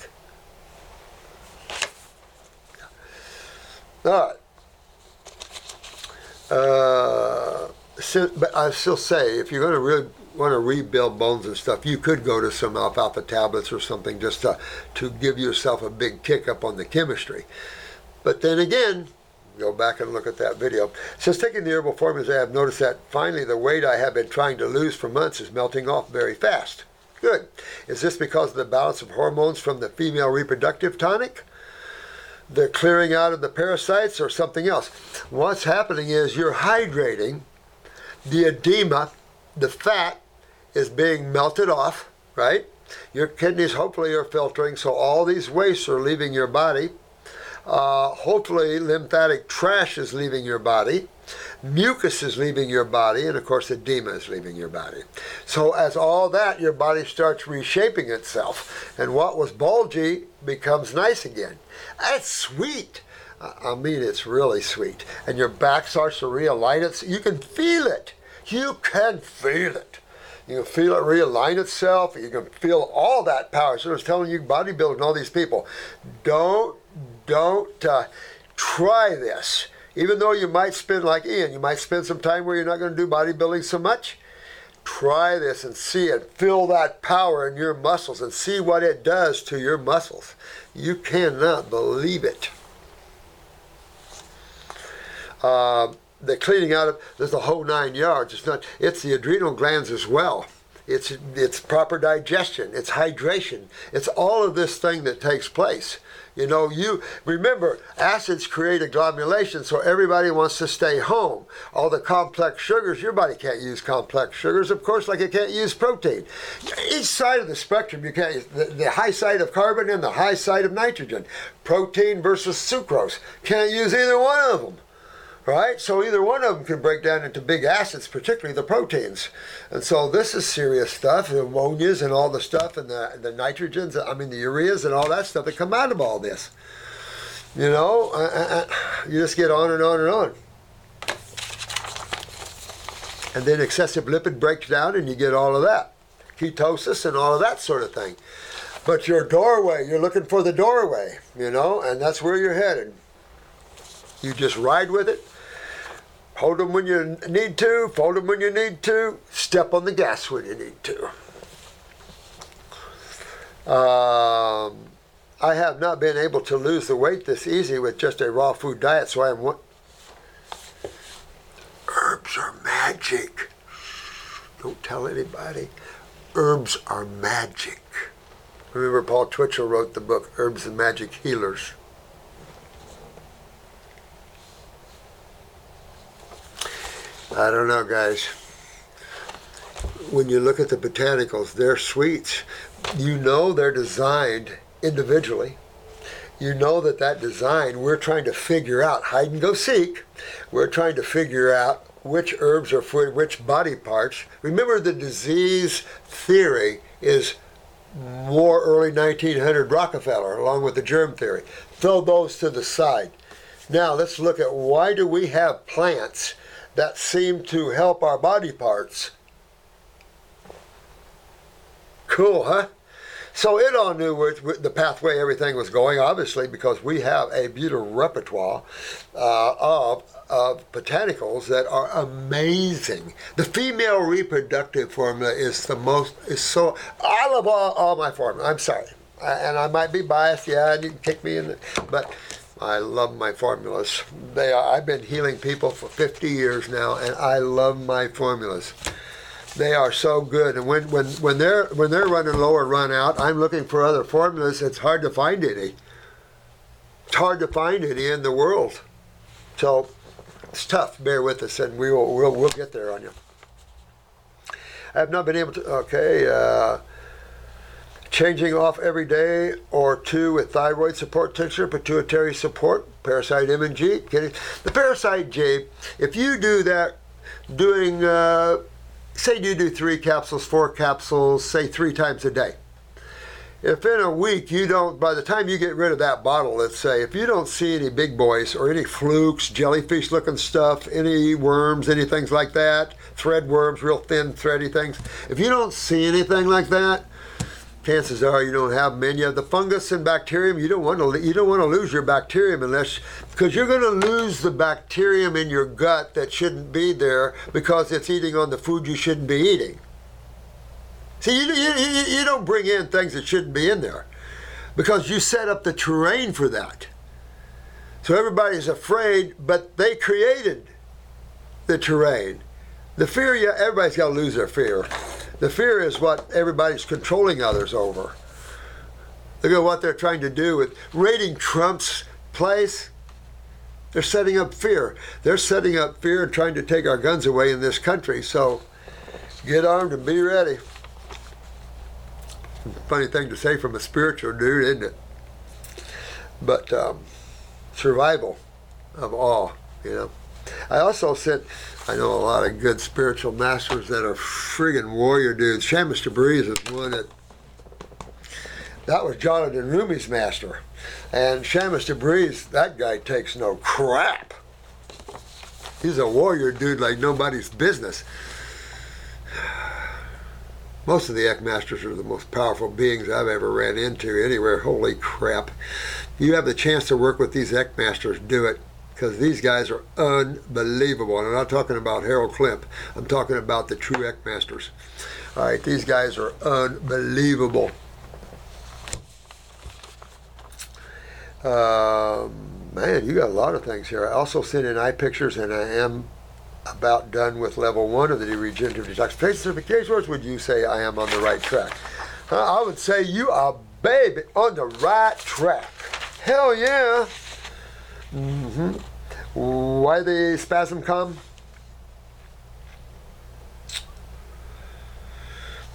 All right. Uh... But I still say, if you're going to really want to rebuild bones and stuff, you could go to some alfalfa tablets or something just to, to give yourself a big kick up on the chemistry. But then again, go back and look at that video. Since taking the herbal formulas, I have noticed that finally the weight I have been trying to lose for months is melting off very fast. Good. Is this because of the balance of hormones from the female reproductive tonic? The clearing out of the parasites, or something else? What's happening is you're hydrating. The edema, the fat, is being melted off, right? Your kidneys hopefully are filtering, so all these wastes are leaving your body. Uh, hopefully lymphatic trash is leaving your body. Mucus is leaving your body, and of course edema is leaving your body. So as all that, your body starts reshaping itself, and what was bulgy becomes nice again. That's sweet. I mean, it's really sweet. And your back starts to realign itself. You can feel it. You can feel it. You can feel it realign itself. You can feel all that power. So I was telling you, bodybuilding, all these people, don't, don't uh, try this. Even though you might spend, like Ian, you might spend some time where you're not going to do bodybuilding so much. Try this and see it. Feel that power in your muscles and see what it does to your muscles. You cannot believe it. Uh, the cleaning out of, there's the whole nine yards. It's not. It's the adrenal glands as well. It's, it's proper digestion. It's hydration. It's all of this thing that takes place. You know, you remember, acids create agglomeration, so everybody wants to stay home. All the complex sugars, your body can't use complex sugars, of course, like it can't use protein. Each side of the spectrum, you can't use the, the high side of carbon and the high side of nitrogen. Protein versus sucrose. Can't use either one of them. Right? So either one of them can break down into big acids, particularly the proteins. And so this is serious stuff, the ammonias and all the stuff, and the, the nitrogens, I mean the ureas and all that stuff that come out of all this. You know, uh, uh, you just get on and on and on. And then excessive lipid breaks down and you get all of that. Ketosis and all of that sort of thing. But your doorway, you're looking for the doorway, you know, and that's where you're headed. You just ride with it. Hold them when you need to, fold them when you need to, step on the gas when you need to. Um, I have not been able to lose the weight this easy with just a raw food diet, so I am one. Herbs are magic. Don't tell anybody. Herbs are magic. Remember, Paul Twitchell wrote the book, Herbs and Magic Healers. I don't know, guys. When you look at the botanicals, they're sweets. You know they're designed individually. You know that that design, we're trying to figure out, hide and go seek. We're trying to figure out which herbs are for which body parts. Remember, the disease theory is more early nineteen hundred Rockefeller, along with the germ theory. Throw those to the side. Now let's look at, why do we have plants that seem to help our body parts? Cool, huh? So it all knew where the pathway everything was going, obviously, because we have a beautiful repertoire uh, of, of botanicals that are amazing. The female reproductive formula is the most, is so, I love all, all my formula. I'm sorry. I, and I might be biased, yeah, you can kick me in the, but I love my formulas. They are, I've been healing people for fifty years now, and I love my formulas. They are so good. And when, when, when they're when they're running low or run out, I'm looking for other formulas. It's hard to find any. It's hard to find any in the world. So it's tough. Bear with us, and we will we'll, we'll get there on you. I have not been able to. Okay. Uh, Changing off every day or two with thyroid support tincture, pituitary support, parasite M and G. Getting the parasite G, if you do that, doing, uh, say you do three capsules, four capsules, say three times a day. If in a week you don't, by the time you get rid of that bottle, let's say, if you don't see any big boys or any flukes, jellyfish looking stuff, any worms, any things like that, thread worms, real thin, thready things, if you don't see anything like that, chances are you don't have many of the fungus and bacterium. You don't want to. You don't want to lose your bacterium unless, because you're going to lose the bacterium in your gut that shouldn't be there because it's eating on the food you shouldn't be eating. See, you you you don't bring in things that shouldn't be in there, because you set up the terrain for that. So everybody's afraid, but they created the terrain. The fear. Yeah, everybody's got to lose their fear. The fear is what everybody's controlling others over. Look at what they're trying to do with raiding Trump's place. They're setting up fear. They're setting up fear and trying to take our guns away in this country. So get armed and be ready. Funny thing to say from a spiritual dude, isn't it? But um, survival of all, you know. I also said, I know a lot of good spiritual masters that are friggin' warrior dudes. Shams of Tabriz is one that, that was Jonathan Rumi's master. And Shams of Tabriz, that guy takes no crap. He's a warrior dude like nobody's business. Most of the Eckmasters are the most powerful beings I've ever ran into anywhere. Holy crap. You have the chance to work with these Eckmasters, do it. because these guys are unbelievable. And I'm not talking about Harold Klimp. I'm talking about the true Eckmasters. All right, these guys are unbelievable. Uh, man, you got a lot of things here. I also sent in eye pictures, and I am about done with level one of the regenerative detoxification certifications. Would you say I am on the right track? Huh? I would say you are, baby, on the right track. Hell yeah. Mm-hmm. Why the spasm come?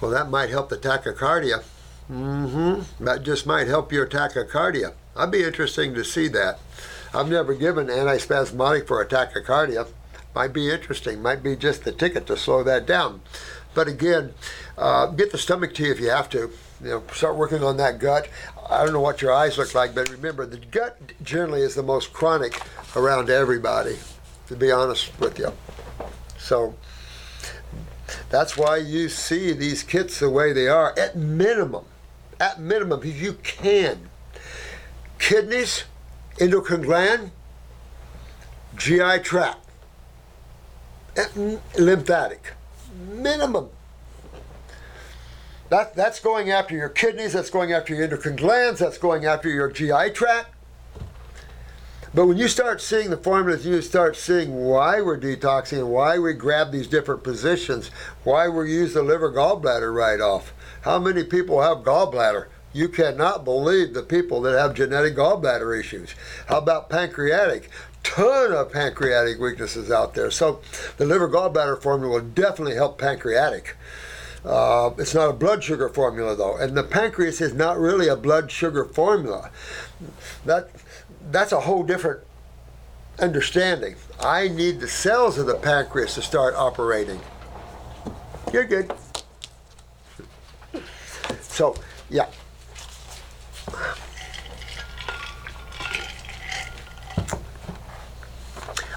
Well, that might help the tachycardia. Mm-hmm. That just might help your tachycardia. I'd be interesting to see that. I've never given antispasmodic for a tachycardia. Might be interesting. Might be just the ticket to slow that down. But again, uh, get the stomach tea if you have to. You know, start working on that gut. I don't know what your eyes look like, but remember, the gut generally is the most chronic around everybody, to be honest with you. So that's why you see these kits the way they are, at minimum. At minimum, if you can. Kidneys, endocrine gland, G I tract, lymphatic, minimum. That, that's going after your kidneys, that's going after your endocrine glands, that's going after your G I tract. But when you start seeing the formulas, you start seeing why we're detoxing, why we grab these different positions, why we use the liver gallbladder right off. How many people have gallbladder? You cannot believe the people that have genetic gallbladder issues. How about pancreatic? Ton of pancreatic weaknesses out there. So the liver gallbladder formula will definitely help pancreatic. Uh, it's not a blood sugar formula, though. And the pancreas is not really a blood sugar formula. That, that's a whole different understanding. I need the cells of the pancreas to start operating. You're good. So, yeah.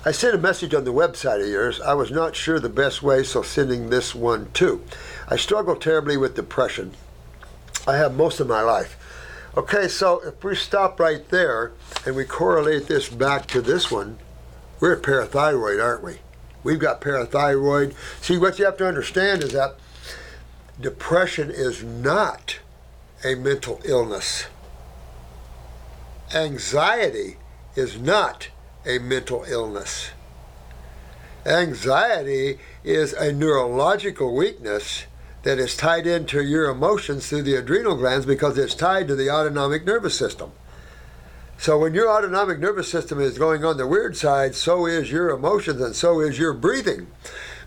I sent a message on the website of yours. I was not sure the best way, so sending this one too. I struggle terribly with depression. I have most of my life. Okay, so if we stop right there and we correlate this back to this one, we're parathyroid, aren't we? We've got parathyroid. See, what you have to understand is that depression is not a mental illness. Anxiety is not a mental illness. Anxiety is a neurological weakness that is tied into your emotions through the adrenal glands because it's tied to the autonomic nervous system. So when your autonomic nervous system is going on the weird side, so is your emotions and so is your breathing.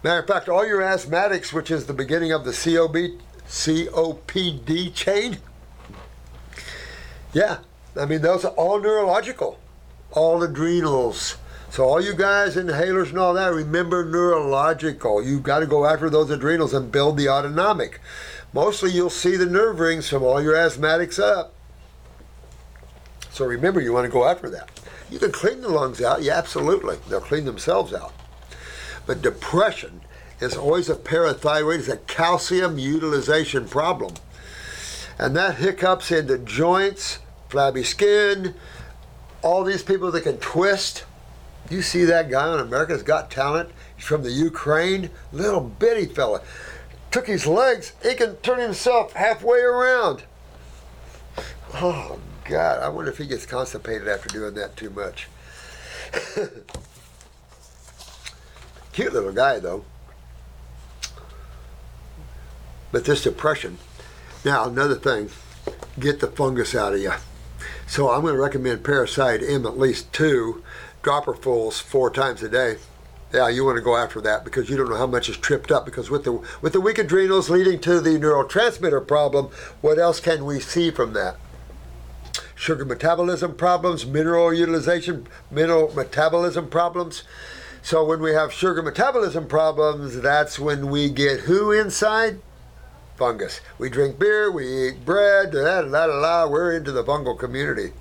Matter of fact, all your asthmatics, which is the beginning of the C O B, C O P D chain, yeah, I mean, those are all neurological, all adrenals. So all you guys, inhalers and all that, remember neurological. You've got to go after those adrenals and build the autonomic. Mostly you'll see the nerve rings from all your asthmatics up. So remember, you want to go after that. You can clean the lungs out, yeah, absolutely. They'll clean themselves out. But depression is always a parathyroid, it's a calcium utilization problem. And that hiccups into joints, flabby skin, all these people that can twist. You see that guy on America's Got Talent? He's from the Ukraine. Little bitty fella. Took his legs. He can turn himself halfway around. Oh, God. I wonder if he gets constipated after doing that too much. Cute little guy, though. But this depression. Now, another thing. Get the fungus out of you. So I'm going to recommend Parasite M at least two dropperfuls four times a day. Yeah, you want to go after that because you don't know how much is tripped up, because with the with the weak adrenals leading to the neurotransmitter problem, what else can we see from that? Sugar metabolism problems, mineral utilization, mineral metabolism problems. So when we have sugar metabolism problems, that's when we get who inside? Fungus. We drink beer, we eat bread, da da da da. We're into the fungal community.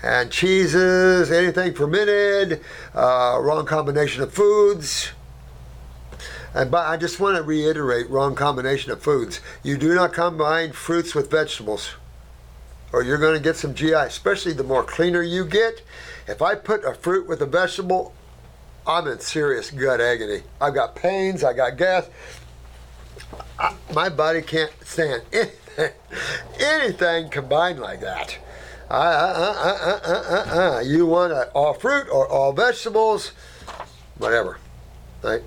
And cheeses, anything fermented, uh, wrong combination of foods. And by, I just want to reiterate, wrong combination of foods. You do not combine fruits with vegetables. or you're going to get some G I, especially the more cleaner you get. If I put a fruit with a vegetable, I'm in serious gut agony. I've got pains, I got gas. I, my body can't stand anything, anything combined like that. Uh, uh, uh, uh, uh, uh, uh. You want a, all fruit or all vegetables, whatever, right?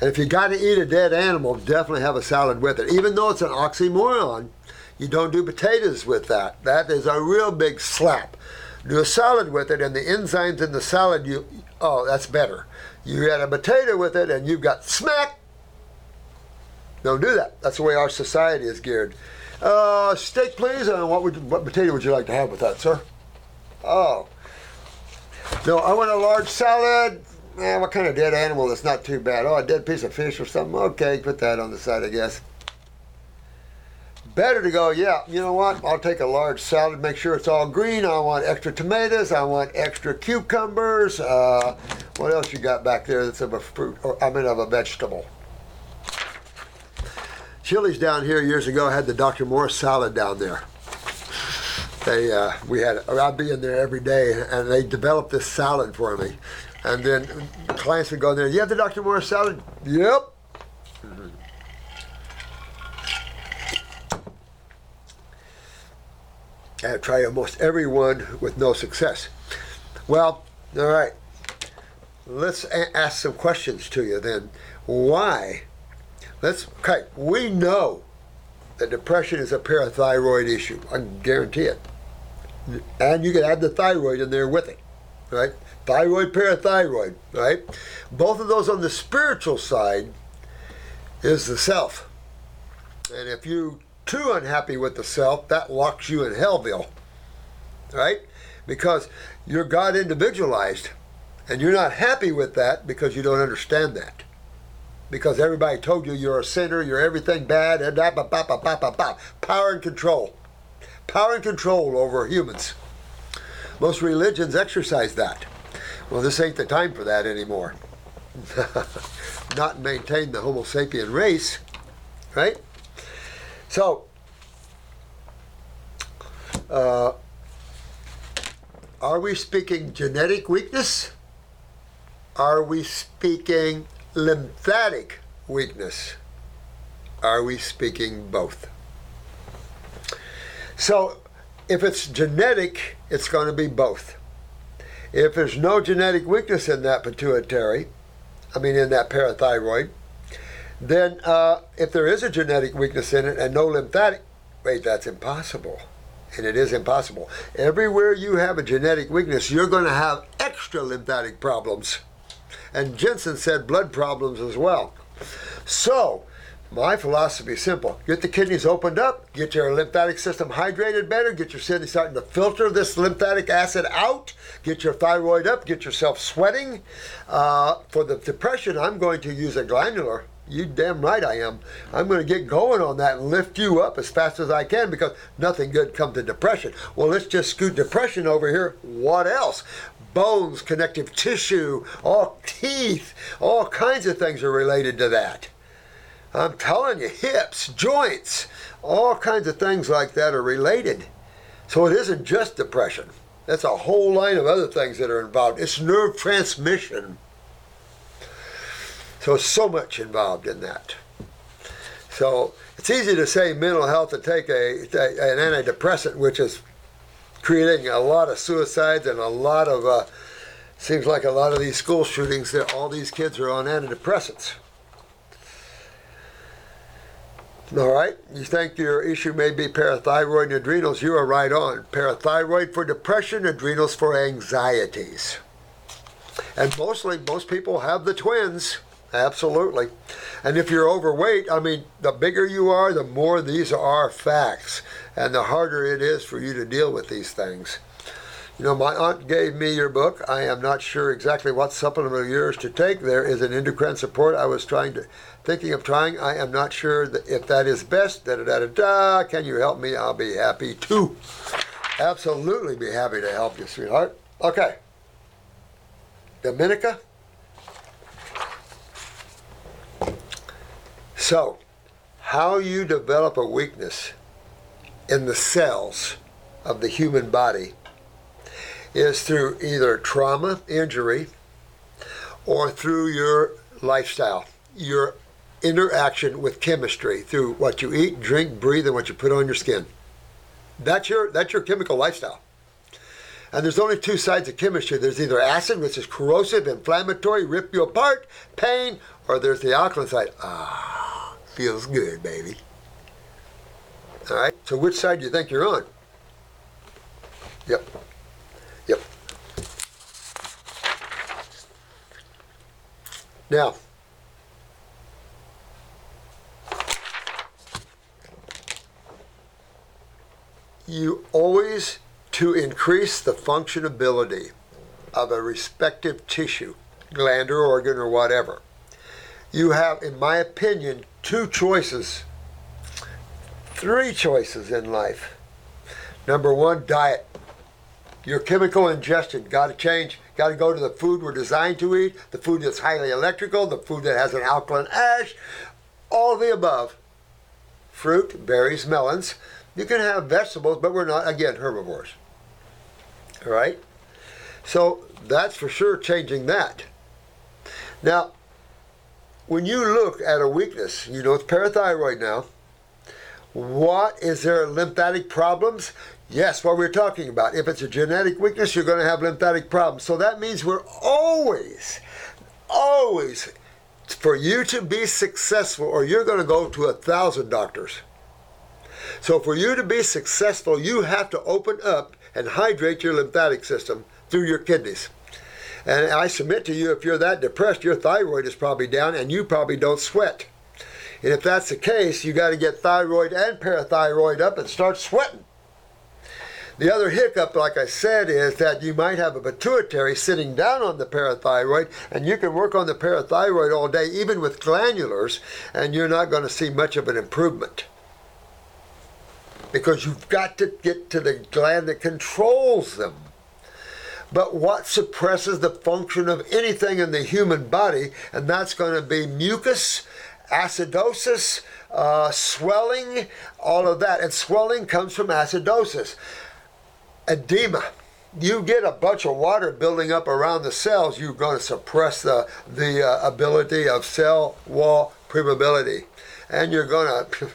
And if you got to eat a dead animal, definitely have a salad with it. Even though it's an oxymoron, you don't do potatoes with that. That is a real big slap. Do a salad with it, and the enzymes in the salad, you oh, that's better. You had a potato with it, and you've got smack. Don't do that. That's the way our society is geared. Uh, steak, please. And what would what potato would you like to have with that, sir? Oh, no, I want a large salad. Eh, what kind of dead animal that's not too bad? Oh, a dead piece of fish or something? Okay, put that on the side, I guess. Better to go, yeah, you know what? I'll take a large salad, make sure it's all green. I want extra tomatoes. I want extra cucumbers. Uh, what else you got back there that's of a fruit, or I mean of a vegetable? Chili's down here years ago had the Doctor Morris salad down there. They, uh, we had, I'd be in there every day, and they developed this salad for me. And then clients would go in there, you have the Doctor Morris salad? Yep. Mm-hmm. I tried almost every one with no success. Well, all right. Let's a- ask some questions to you then. Why? Let's, okay, we know that depression is a parathyroid issue. I can guarantee it. And you can add the thyroid in there with it, right? Thyroid, parathyroid, right? Both of those on the spiritual side is the self. And if you're too unhappy with the self, that locks you in hellville, right? Because you're God individualized, and you're not happy with that because you don't understand that. Because everybody told you you're a sinner, you're everything bad, and da, ba, ba, ba, ba, ba, ba. Power and control. Power and control over humans. Most religions exercise that. Well, this ain't the time for that anymore. Not maintain the Homo sapien race, right? So, uh, are we speaking genetic weakness? Are we speaking lymphatic weakness? Are we speaking both? So, if it's genetic, it's going to be both. If there's no genetic weakness in that pituitary, I mean in that parathyroid, then uh, if there is a genetic weakness in it and no lymphatic, wait, that's impossible. And it is impossible. Everywhere you have a genetic weakness, you're going to have extra lymphatic problems. And Jensen said blood problems as well. So, my philosophy is simple. Get the kidneys opened up, get your lymphatic system hydrated better, get your kidneys starting to filter this lymphatic acid out, get your thyroid up, get yourself sweating. Uh, for the depression, I'm going to use a glandular. You damn right I am. I'm going to get going on that and lift you up as fast as I can because nothing good comes to depression. Well, let's just scoot depression over here. What else? Bones, connective tissue, all teeth, all kinds of things are related to that. I'm telling you, hips, joints, all kinds of things like that are related. So it isn't just depression. That's a whole line of other things that are involved. It's nerve transmission. So there's so much involved in that. So it's easy to say mental health to take a, an antidepressant, which is creating a lot of suicides and a lot of, uh, seems like a lot of these school shootings, that all these kids are on antidepressants. All right, you think your issue may be parathyroid and adrenals. You are right on. Parathyroid for depression, adrenals for anxieties. And mostly, most people have the twins, absolutely. And if you're overweight, I mean, the bigger you are, the more these are facts. And the harder it is for you to deal with these things. You know, my aunt gave me your book. I am not sure exactly what supplement of yours to take. There is an endocrine support I was trying to, thinking of trying. I am not sure that if that is best. Da da da da da. Can you help me? I'll be happy to. Absolutely be happy to help you, sweetheart. Okay. Dominica. So, how you develop a weakness in the cells of the human body is through either trauma, injury, or through your lifestyle, your interaction with chemistry, through what you eat, drink, breathe, and what you put on your skin. That's your, that's your chemical lifestyle. And there's only two sides of chemistry. There's either acid, which is corrosive, inflammatory, rip you apart, pain, or there's the alkaline side. Ah, feels good, baby. All right, so which side do you think you're on? Yep, yep. Now, you always, to increase the functionability of a respective tissue, gland or organ or whatever, you have, in my opinion, two choices, three choices in life. Number one, diet. Your chemical ingestion, got to change. Got to go to the food we're designed to eat, the food that's highly electrical, the food that has an alkaline ash, all of the above. Fruit, berries, melons. You can have vegetables, but we're not, again, herbivores. All right? So that's for sure changing that. Now, when you look at a weakness, you know it's parathyroid now. What is there lymphatic problems? Yes, what we're talking about. If it's a genetic weakness, you're going to have lymphatic problems. So that means we're always, always, for you to be successful, or you're going to go to a thousand doctors. So for you to be successful, you have to open up and hydrate your lymphatic system through your kidneys. And I submit to you, if you're that depressed, your thyroid is probably down and you probably don't sweat. And if that's the case, you got to get thyroid and parathyroid up and start sweating. The other hiccup, like I said, is that you might have a pituitary sitting down on the parathyroid, and you can work on the parathyroid all day, even with glandulars, and you're not going to see much of an improvement. Because you've got to get to the gland that controls them. But what suppresses the function of anything in the human body, and that's going to be mucus, acidosis, uh, swelling, all of that. And swelling comes from acidosis. Edema. You get a bunch of water building up around the cells, you're going to suppress the, the uh, ability of cell wall permeability. And you're going to,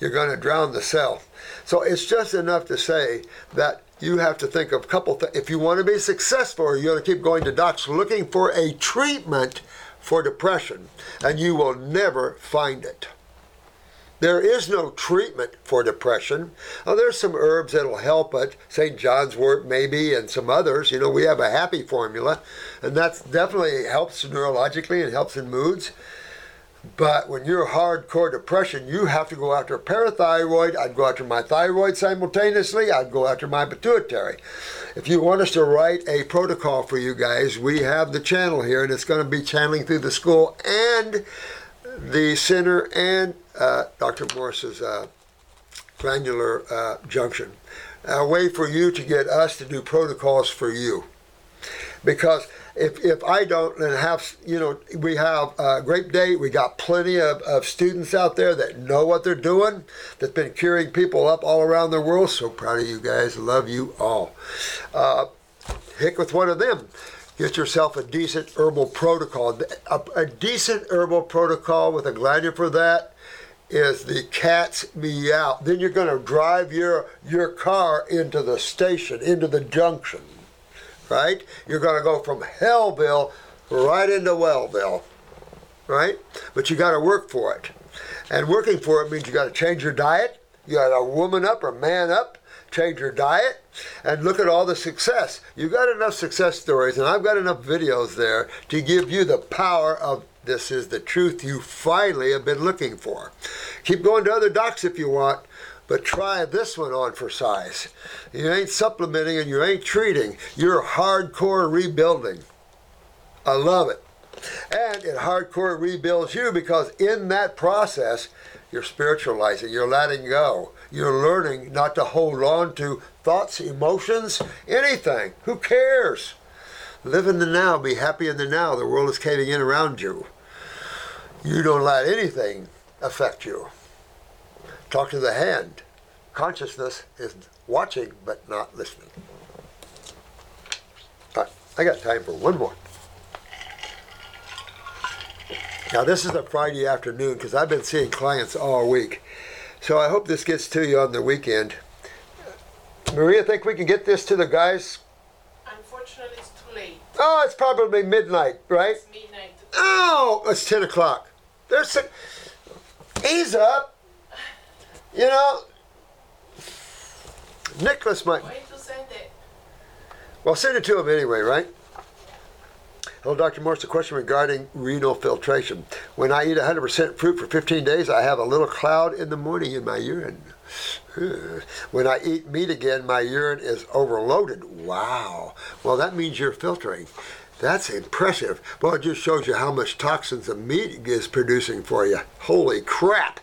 you're going to drown the cell. So it's just enough to say that you have to think of a couple things. If you want to be successful, you're going to keep going to docs looking for a treatment for depression, and you will never find it. There is no treatment for depression. Now, there's some herbs that'll help it, Saint John's wort maybe, and some others. You know, we have a happy formula, and that definitely helps neurologically and helps in moods. But when you're hardcore depression, you have to go after parathyroid. I'd go after my thyroid simultaneously. I'd go after my pituitary. If you want us to write a protocol for you guys, we have the channel here, and it's going to be channeling through the school and the center and uh, Doctor Morris's uh, Glandular uh, Junction. A way for you to get us to do protocols for you. Because If, if I don't, then have, you know, we have a great day. We got plenty of, of students out there that know what they're doing, that's been curing people up all around the world. So proud of you guys. Love you all. Uh, heck with one of them. Get yourself a decent herbal protocol. A, a decent herbal protocol with a glandular for that is the cat's meow. Then you're going to drive your, your car into the station, into the junction. Right? You're going to go from Hellville right into Wellville. Right? But you got to work for it. And working for it means you got to change your diet. You got to woman up or man up, change your diet, and look at all the success. You've got enough success stories, and I've got enough videos there to give you the power of this is the truth you finally have been looking for. Keep going to other docs if you want. But try this one on for size. You ain't supplementing and you ain't treating. You're hardcore rebuilding. I love it. And it hardcore rebuilds you because in that process, you're spiritualizing, you're letting go. You're learning not to hold on to thoughts, emotions, anything. Who cares? Live in the now, be happy in the now. The world is caving in around you. You don't let anything affect you. Talk to the hand. Consciousness is watching but not listening. All right, I got time for one more. Now this is a Friday afternoon because I've been seeing clients all week. So I hope this gets to you on the weekend. Maria, think we can get this to the guys? Unfortunately, it's too late. Oh, it's probably midnight, right? It's midnight. Oh, it's ten o'clock. There's some... Ease up. You know, Nicholas might... Why to send it? Well, send it to him anyway, right? Hello, Doctor Morris, a question regarding renal filtration. When I eat one hundred percent fruit for fifteen days, I have a little cloud in the morning in my urine. When I eat meat again, my urine is overloaded. Wow. Well, that means you're filtering. That's impressive. Well, it just shows you how much toxins the meat is producing for you. Holy crap.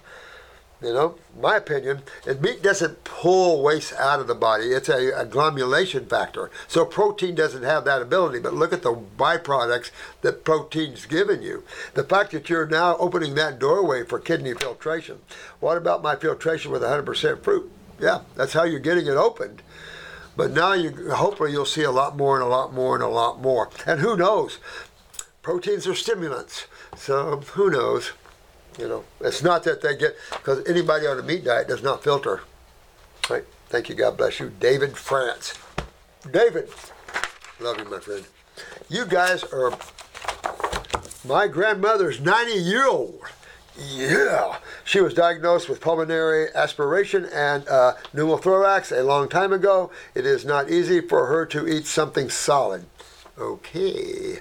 You know, my opinion, and meat doesn't pull waste out of the body. It's a, a glomulation factor. So protein doesn't have that ability, but look at the byproducts that protein's given you. The fact that you're now opening that doorway for kidney filtration. What about my filtration with one hundred percent fruit? Yeah, that's how you're getting it opened. But now, you hopefully you'll see a lot more and a lot more and a lot more. And who knows? Proteins are stimulants. So who knows? You know, it's not that they get, because anybody on a meat diet does not filter. All right. Thank you. God bless you. David France. David. Love you, my friend. You guys are, my grandmother's ninety year old. Yeah. She was diagnosed with pulmonary aspiration and uh, pneumothorax a long time ago. It is not easy for her to eat something solid. Okay.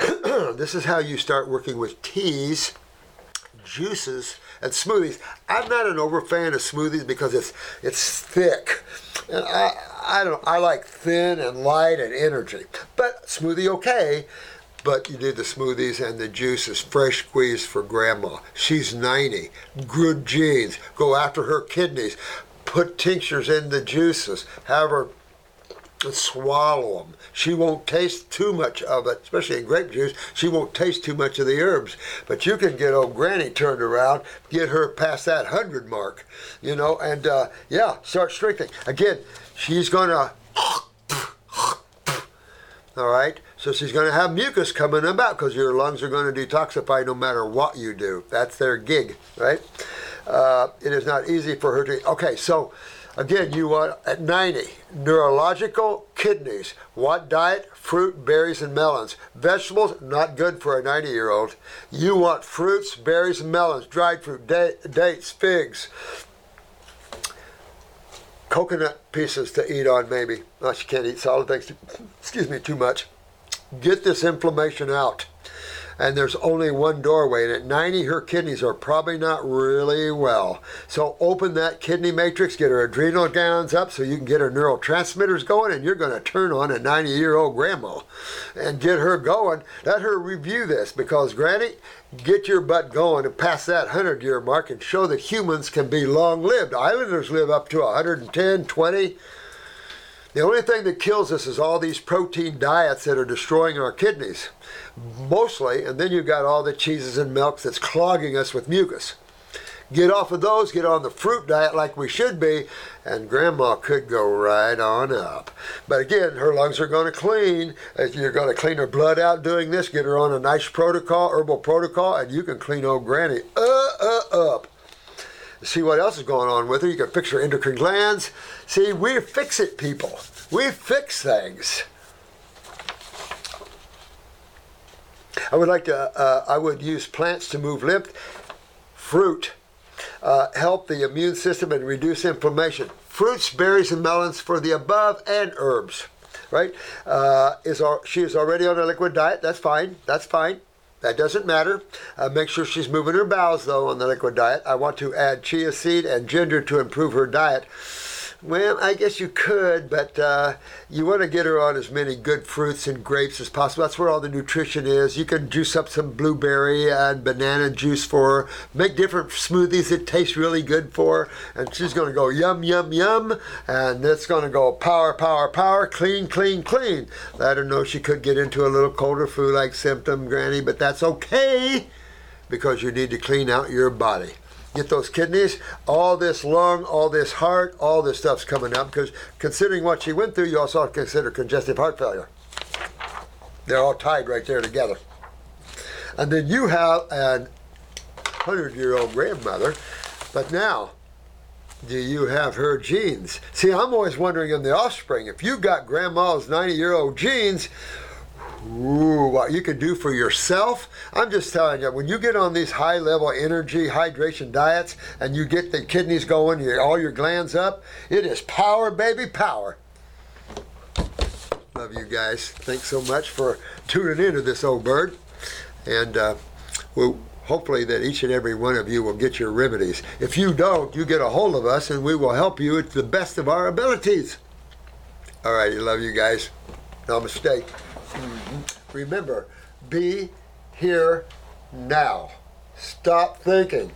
This is how you start working with teas, juices, and smoothies. I'm not an over fan of smoothies because it's it's thick, and I I don't I like thin and light and energy. But smoothie okay, but you do the smoothies and the juice is fresh squeezed for grandma. She's ninety. Good genes. Go after her kidneys. Put tinctures in the juices. Have her swallow them. She won't taste too much of it, especially in grape juice. She won't taste too much of the herbs. But you can get old granny turned around, get her past that hundred mark, you know, and uh, yeah, start strengthening. Again, she's gonna, all right, so she's gonna have mucus coming about because your lungs are gonna detoxify no matter what you do. That's their gig, right? Uh, it is not easy for her to, okay, so, again, you want, at ninety, neurological kidneys. What diet? Fruit, berries, and melons. Vegetables, not good for a ninety-year-old. You want fruits, berries, and melons, dried fruit, da dates, figs, coconut pieces to eat on maybe. Unless you can't eat solid things, too, excuse me, too much. Get this inflammation out. And there's only one doorway, and at ninety, her kidneys are probably not really well. So open that kidney matrix, get her adrenal glands up so you can get her neurotransmitters going, and you're going to turn on a ninety-year-old grandma and get her going. Let her review this, because granny, get your butt going and pass that hundred-year mark and show that humans can be long-lived. Islanders live up to one hundred ten, twenty. The only thing that kills us is all these protein diets that are destroying our kidneys, mostly, and then you've got all the cheeses and milks that's clogging us with mucus. Get off of those, get on the fruit diet like we should be, and grandma could go right on up. But again, her lungs are going to clean. You're going to clean her blood out doing this, get her on a nice protocol, herbal protocol, and you can clean old granny uh, uh, up. See what else is going on with her. You can fix her endocrine glands. See, we fix it, people. We fix things. I would like to, uh, I would use plants to move lymph. Fruit. Uh, help the immune system and reduce inflammation. Fruits, berries, and melons for the above, and herbs. Right? Uh, is our, she is already on a liquid diet. That's fine. That's fine. That doesn't matter. Uh, make sure she's moving her bowels, though, on the liquid diet. I want to add chia seed and ginger to improve her diet. Well, I guess you could, but uh, you want to get her on as many good fruits and grapes as possible. That's where all the nutrition is. You can juice up some blueberry and banana juice for her. Make different smoothies that taste really good for her. And she's going to go yum, yum, yum. And it's going to go power, power, power, clean, clean, clean. I don't know, she could get into a little colder flu-like symptom, granny, but that's okay because you need to clean out your body. get those kidneys, all this lung, all this heart, all this stuff's coming up, because considering what she went through, you also have to consider congestive heart failure. They're all tied right there together. And then you have an hundred-year-old grandmother, but now, do you have her genes? See, I'm always wondering in the offspring, if you've got grandma's ninety-year-old genes, ooh, what you can do for yourself. I'm just telling you, when you get on these high-level energy, hydration diets, and you get the kidneys going, your, all your glands up, it is power, baby, power. Love you guys. Thanks so much for tuning into this old bird. And uh, we'll... hopefully that each and every one of you will get your remedies. If you don't, you get a hold of us and we will help you at the best of our abilities. All right, I love you guys. Namaste. Mm-hmm. Remember, be here now. Stop thinking.